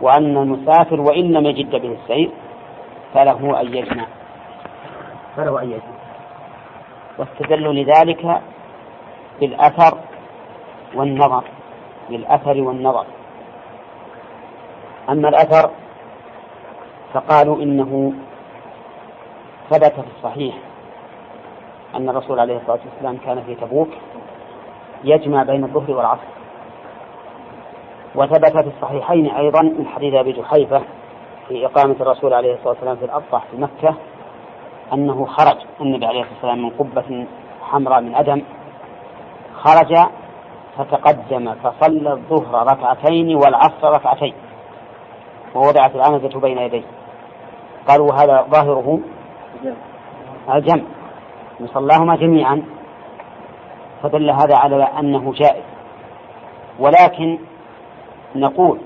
وأن المسافر وإن لم يجد به السير فله أن يجمع، فله أن يجمع. واستدل لذلك بالأثر والنظر، بالأثر والنظر. أما الأثر فقالوا إنه ثبت في الصحيح أن الرسول عليه الصلاة والسلام كان في تبوك يجمع بين الظهر والعصر، وثبت في الصحيحين أيضا من حديث أبي جحيفة في إقامة الرسول عليه الصلاة والسلام في الأبطح في مكة أنه خرج النبي عليه الصلاة والسلام من قبة حمراء من أدم، خرج فتقدم فصلى الظهر ركعتين والعصر ركعتين، ووضعت العنزة بين يديه. قالوا هذا ظاهره الجمع، نصلاهما جميعا، فدل هذا على أنه جائز. ولكن نقول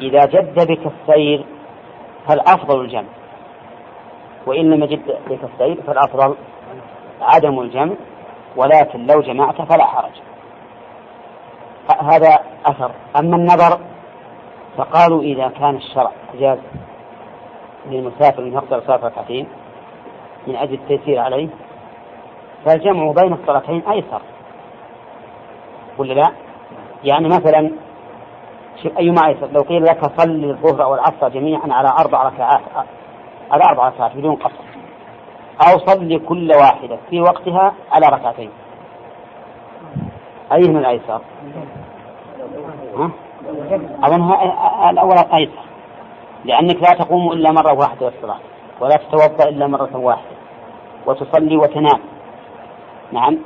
إذا جد بك السير فالأفضل الجمع، وإن لم يجد بك السير فالأفضل عدم الجمع، ولكن لو جمعت فلا حرج. هذا أثر. أما النظر فقالوا إذا كان الشرع أجاز للمسافر من يقدر يسافر ركعتين من أجل التيسير عليه، فالجمع بين الصلاتين أيسر، ولا لا؟ يعني مثلا أيما أيسر، لو قيل لك صل الظهر والعصر جميعا على 4 ركعات على 4 ركعات بدون قصر، أو صل كل واحدة في وقتها على 2 ركعات، أيهما الأيسر؟ أظنها الأول أيسر، لأنك لا تقوم إلا مرة واحدة للصلاة، ولا تتوضأ إلا مرة واحدة، وتصلي وتنام. نعم،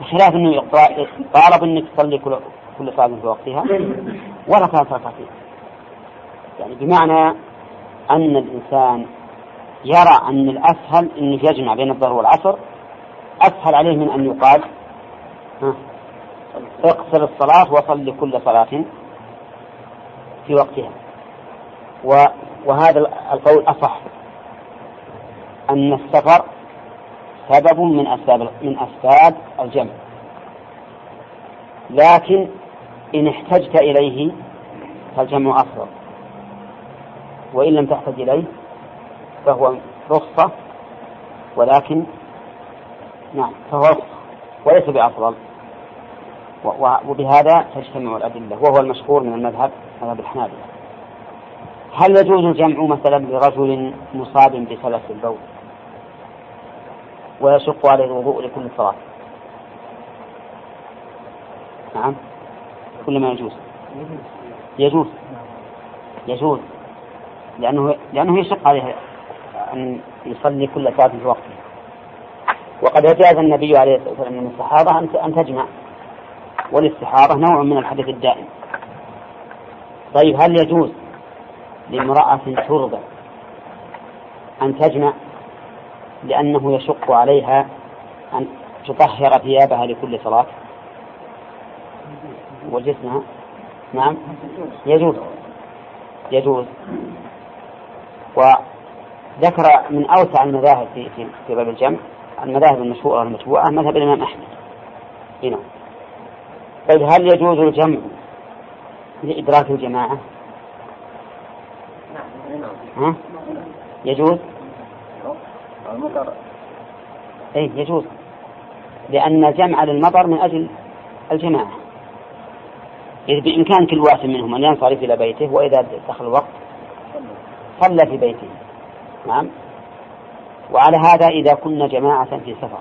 بخلاف أنه يطالب أنك تصلي كل صلاة في وقتها ولا تنصرفها فيها. يعني بمعنى أن الإنسان يرى أن الأسهل أن يجمع بين الظهر والعصر، أسهل عليه من أن يقال اقصر الصلاة وصل كل صلاة في وقتها. وهذا القول أصح، أن السفر سبب من أسباب الجمع، لكن إن احتجت إليه فالجمع أفضل، وإن لم تحتج إليه فهو رخصة، ولكن نعم فهو رخصة وليس بأفضل. وبهذا تجتمع الأدلة، وهو المشهور من المذهب الحنابلة. هل يجوز الجمع مثلا لرجل مصاب بسلس البول ويشق عليه الوضوء لكل صلاة؟ نعم، كل ما يجوز، لأنه يشق عليه أن يصلي كل صلاة في وقته. وقد أجاز النبي عليه الصلاة والسلام من الصحابة أن تجمع، والاستحارة نوع من الحدث الدائم. طيب، هل يجوز لامرأة ترضع أن تجمع لأنه يشق عليها أن تطهر ثيابها لكل صلاة وجسمها؟ نعم، يجوز. وذكر من أوسع المذاهب في باب الجمع المذاهب المشهورة والمتبوعة مذهب الإمام أحمد. هنا طيب، هل يجوز الجمع لإدراك الجماعة؟ نعم، يجوز. يجوز، لأن جمع للمطر من أجل الجماعة، إذ بإمكان كل واحد منهم أن ينصرف إلى بيته، وإذا دخل الوقت صلى في بيته. نعم، وعلى هذا إذا كنا جماعة في سفر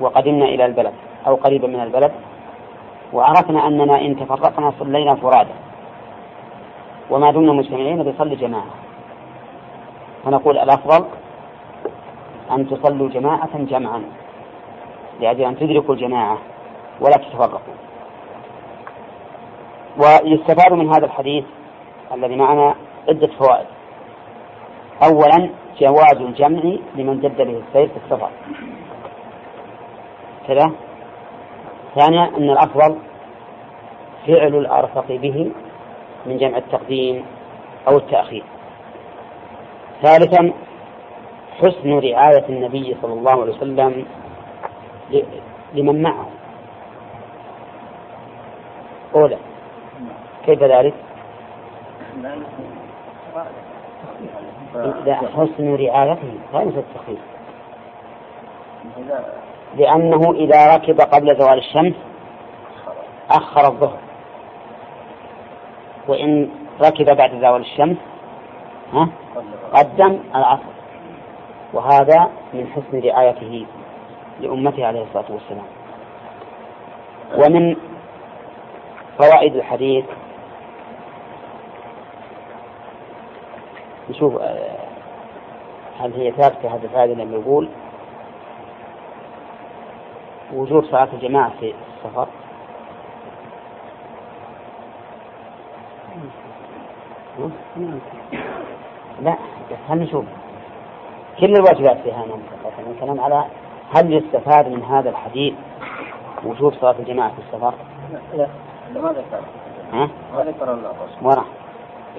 وقدمنا إلى البلد أو قريبا من البلد وعرفنا أننا إن تفرقنا صلينا فرادا، وما دمنا مجتمعين بيصلي جماعة، فنقول الأفضل أن تصلوا جماعة جمعا لأجل أن تدركوا الجماعة ولا تتفرقوا. ويستفاد من هذا الحديث الذي معنا عدة فوائد. أولا، جواز الجمع لمن جد به السير في السفر كذا. ثانيا، أن الأفضل فعل الأرفق به من جمع التقديم أو التأخير. ثالثا، حسن رعاية النبي صلى الله عليه وسلم لمن معه. أولا، كيف ذلك؟ حسن رعايته لا ينسى التخفيف، لأنه إذا ركب قبل زوال الشمس أخر الظهر، وإن ركب بعد زوال الشمس قدم العصر، وهذا من حسن رعايته لأمته عليه الصلاة والسلام. ومن فوائد الحديث نشوف هل هي ثابتة هذا الفائدة لما يقول وجود صلاة الجماعة في السفر. لا، هل نشوف كل الواجبات فيها؟ نعم، الكلام على هل يستفاد من هذا الحديث وجود صلاة الجماعة في السفر؟ لا، ما ذكر الله ورا.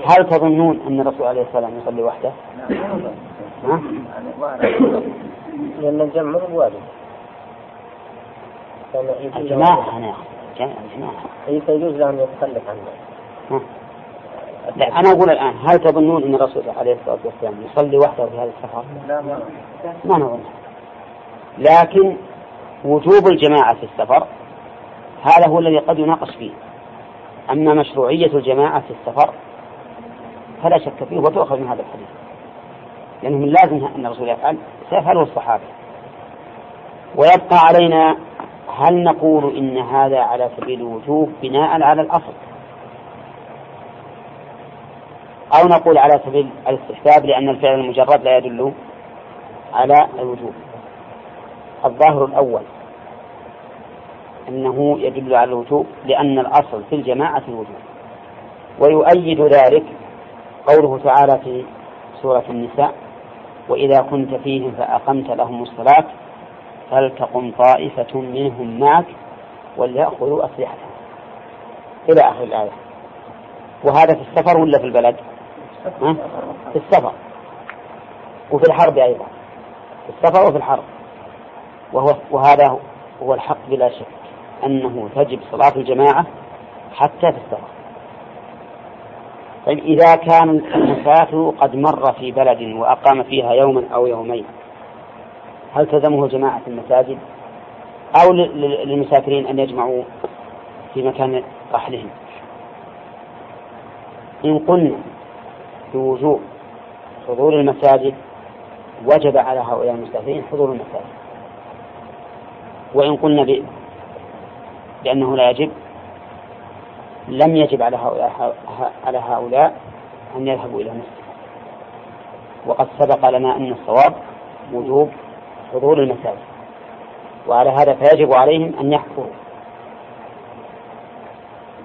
هل تظنون أن الرسول عليه السلام يصلي وحده؟ نعم، لأن الجمع واجب. الجماعة أنا يجوز أن يتخلف عنه. لا أنا أقول الآن هل تظنون أن الرسول عليه الصلاة والسلام يصلي وحده في هذه السفر؟ لا ما نظن. لكن وجوب الجماعة في السفر هذا هو الذي قد يناقش فيه. أما مشروعية الجماعة في السفر فلا شك فيه وتؤخذ من هذا الحديث، لأنه من لازم أن الرسول يفعل سيفعله الصحابة. ويبقى علينا هل نقول إن هذا على سبيل الوجوب بناء على الأصل، أو نقول على سبيل الاستحباب لأن الفعل المجرد لا يدل على الوجوب؟ الظاهر الأول أنه يدل على الوجوب لأن الأصل في الجماعة الوجوب، ويؤيد ذلك قوله تعالى في سورة النساء: وإذا كنت فيهم فأقمت لهم الصلاة فلتقم طائفة منهم معك وليأخذوا أسلحتهم إلى آخر الآية. وهذا في السفر ولا في البلد؟ في السفر وفي الحرب أيضا، في السفر وفي الحرب. وهذا هو الحق بلا شك، أنه تجب صلاة الجماعة حتى في السفر. طيب إذا كان المسافر قد مر في بلد وأقام فيها يوما أو يومين، هل تلزمه جماعة المساجد أو للمسافرين أن يجمعوا في مكان رحلهم؟ إن قلنا بوجوب حضور المساجد وجب على هؤلاء المسافرين حضور المساجد، وإن قلنا بأنه لا يجب لم يجب على هؤلاء أن يذهبوا إلى المسجد. وقد سبق لنا أن الصواب وجوب حضور المساجد، وعلى هذا فيجب عليهم أن يحفروا.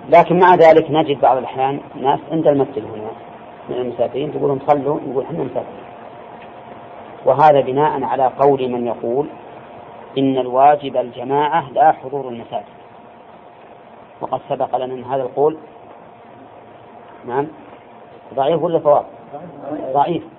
لكن مع ذلك نجد بعض الأحيان ناس عند المسجد هنا من المسافرين تقولهم صلوا، يقول احنا مسافرين. وهذا بناء على قول من يقول إن الواجب الجماعة لا حضور المساجد، وقد سبق لنا أن هذا القول ضعيف ولا صواب؟ ضعيف.